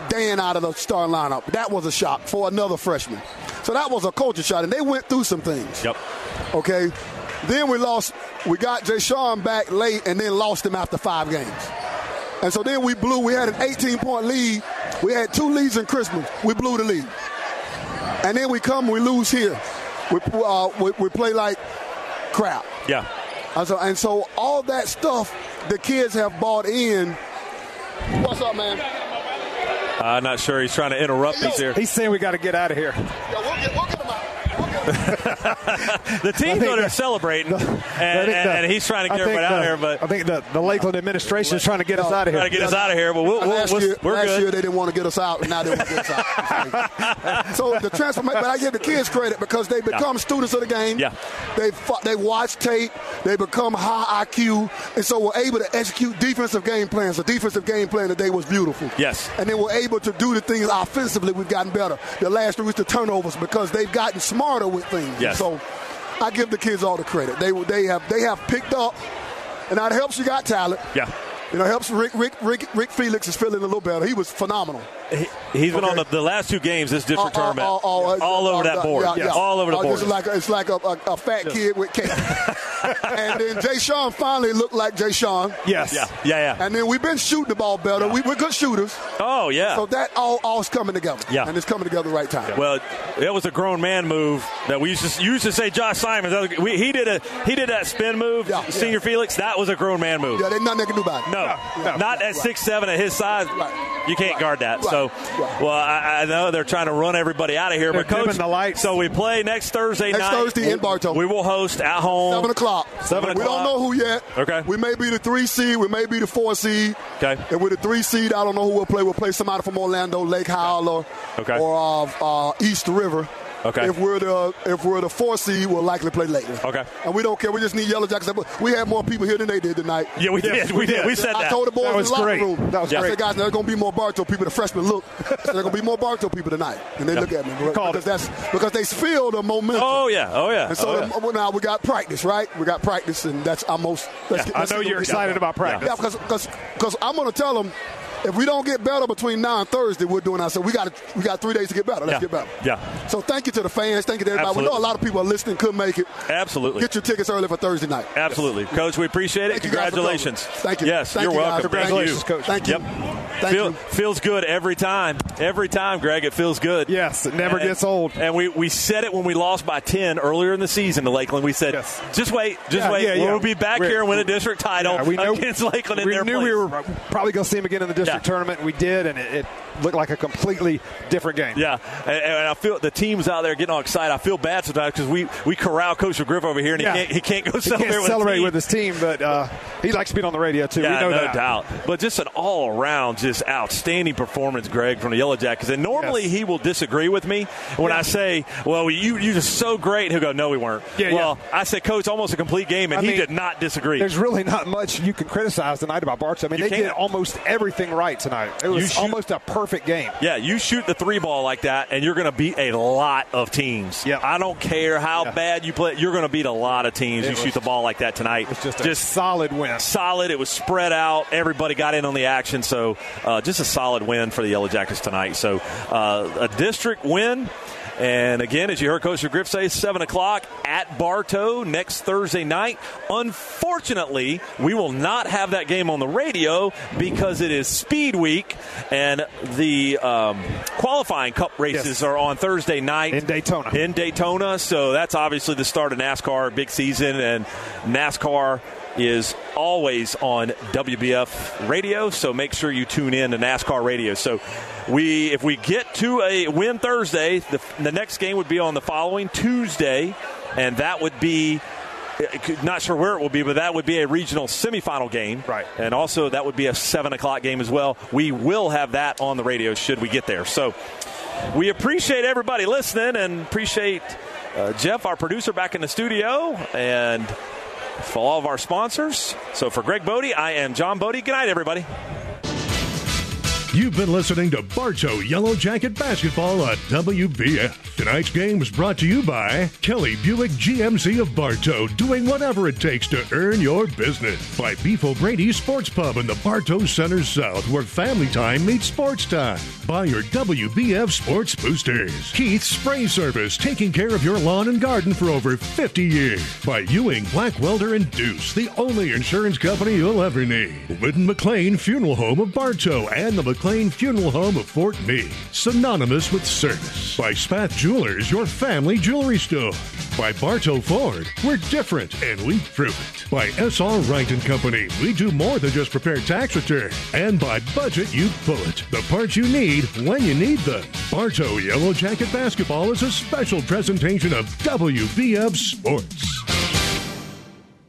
Dan out of the starting lineup. That was a shock for another freshman. So that was a culture shock, and they went through some things. Yep. Okay. Then we lost. We got Jayshawn back late and then lost him after five games. And so then we blew. We had an eighteen-point lead. We had two leads in Christmas. We blew the lead. And then we come, we lose here. We, uh, we, we play like crap. Yeah. And so, and so all that stuff the kids have bought in. What's up, man? I'm uh, not sure. He's trying to interrupt hey, us here. He's saying we got to get out of here. Yo, we'll get, we'll get him out. The team's going to celebrate, and, and, and he's trying to get everybody out of here. But I think the, the Lakeland administration is trying to get us out of here. Trying to get us out of here, but we'll, we'll, last we'll, year, we're last good. Last year they didn't want to get us out, and now they want to get us out. So the transformation, but I give the kids credit because they become yeah. students of the game. Yeah. They they watch tape. They become high I Q, and so we're able to execute defensive game plans. The defensive game plan today was beautiful. Yes. And then we're able to do the things offensively. We've gotten better. The last three was the turnovers because they've gotten smarter with things. Yes. So I give the kids all the credit. They they have they have picked up, and that helps. You got talent. Yeah. You know, it helps. Rick Rick Rick Rick Felix is feeling a little better. He was phenomenal. He, he's been okay. on the, the last two games this district uh, uh, tournament. Uh, uh, all, uh, all over uh, that board. Yeah, yes. yeah. All over the uh, board. Like a, it's like a, a, a fat yes. kid with cake. And then Jayshawn finally looked like Jayshawn. Yes. Yeah. Yeah. yeah. And then we've been shooting the ball better. Yeah. We, we're good shooters. Oh, yeah. So that all all's coming together. Yeah. And it's coming together the right time. Yeah. Well, that was a grown man move that we used to used to say Josh Simons. Was, we, he did a he did that spin move. Yeah. Senior yeah. Felix. That was a grown man move. Yeah. There's nothing they can do about it. No. Yeah. no. Not yeah. at six seven right. at his size. Right. You can't right. guard that. Right. So, well, I, I know they're trying to run everybody out of here. They're but, Coach, the lights. So we play next Thursday next night. Next Thursday in Bartow. We will host at home. seven o'clock seven o'clock We don't know who yet. Okay. We may be the three seed. We may be the four seed. Okay. And with the three seed, I don't know who we'll play. We'll play somebody from Orlando, Lake Howell, or, okay. or uh, uh, East River. Okay. If we're the if we're the four seed, we'll likely play Lakeland. Okay. And we don't care. We just need Yellow Jackets. We had more people here than they did tonight. Yeah, we did. We did. We said I that. I told the boys in the locker great. room. That was yeah. great. I said, guys, there's going to be more Bartow people. The freshmen look. There's going to be more Bartow people tonight. And they yeah. look at me. Because, that's, because they feel the momentum. Oh, yeah. Oh, yeah. And so oh, yeah. The, well, now we got practice, right? We got practice, and that's our most. Yeah. Get, I know you're excited about practice. Yeah, because because I'm going to tell them, if we don't get better between now and Thursday, we're doing ourselves. We got we got three days to get better. Let's yeah. get better. Yeah. So thank you to the fans. Thank you to everybody. Absolutely. We know a lot of people are listening, couldn't make it. Absolutely. Get your tickets early for Thursday night. Absolutely. Yes. Coach, we appreciate it. Thank Congratulations. You thank you. Yes, thank you're you welcome. Guys. Congratulations, thank you. Coach. Thank you. Yep. Thank Feel, you. Feels good every time. Every time, Greg, it feels good. Yes, it never and, gets old. And we, we said it when we lost by ten earlier in the season to Lakeland. We said, yes. just wait, just yeah, wait. Yeah, we'll yeah. be back we're, here and win a district title yeah, we know, against Lakeland in their place. We knew we were probably going to see them again in the district. Yeah. tournament we did, and it, it looked like a completely different game. Yeah, and, and I feel the team's out there getting all excited. I feel bad sometimes because we, we corral Coach McGriff over here, and yeah. he, can't, he can't go he celebrate, can't celebrate with, his with his team. But uh, he likes to be on the radio, too. Yeah, we know no that. doubt. But just an all-around, just outstanding performance, Greg, from the Yellow Jackets. And normally yes. he will disagree with me when yeah. I say, well, you you're just so great. He'll go, no, we weren't. Yeah, well, yeah. I said, Coach, almost a complete game, and I he mean, did not disagree. There's really not much you can criticize tonight about Bartow. I mean, you they can't. did almost everything right tonight. It was shoot, almost a perfect game. Yeah, you shoot the three ball like that, and you're going to beat a lot of teams. Yep. I don't care how yeah. bad you play. You're going to beat a lot of teams. It you was, shoot the ball like that tonight. It was just a just solid win. Solid. It was spread out. Everybody got in on the action. So uh, just a solid win for the Yellow Jackets tonight. So uh, a district win. And, again, as you heard Coach McGriff say, seven o'clock at Bartow next Thursday night. Unfortunately, we will not have that game on the radio because it is Speed Week, and the um, qualifying cup races yes. are on Thursday night. In Daytona. In Daytona. So that's obviously the start of NASCAR, big season, and NASCAR is always on W B F radio, so make sure you tune in to NASCAR radio. So we, if we get to a win Thursday, the, the next game would be on the following Tuesday, and that would be Not sure where it will be, but that would be a regional semifinal game. Right. And also that would be a seven o'clock game as well. We will have that on the radio should we get there. So we appreciate everybody listening and appreciate uh, Jeff, our producer, back in the studio, and for all of our sponsors. So for Greg Bodie, I am John Bodie. Good night, everybody. You've been listening to Bartow Yellow Jacket Basketball on W B F. Tonight's game was brought to you by Kelly Buick G M C of Bartow, doing whatever it takes to earn your business. By Beef O'Brady's Sports Pub in the Bartow Center South, where family time meets sports time. By your W B F Sports Boosters. Keith Spray Service, taking care of your lawn and garden for over fifty years. By Ewing Blackwelder and Deuce, the only insurance company you'll ever need. Whidden McLean Funeral Home of Bartow and the McLean Funeral Home of Fort Meade, synonymous with service. By Spath Jewelers, your family jewelry store. By Bartow Ford, we're different and we prove it. By S R Wright and Company, we do more than just prepare tax returns. And by Budget You Pull It, the parts you need when you need them. Bartow Yellow Jacket Basketball is a special presentation of W B F Sports.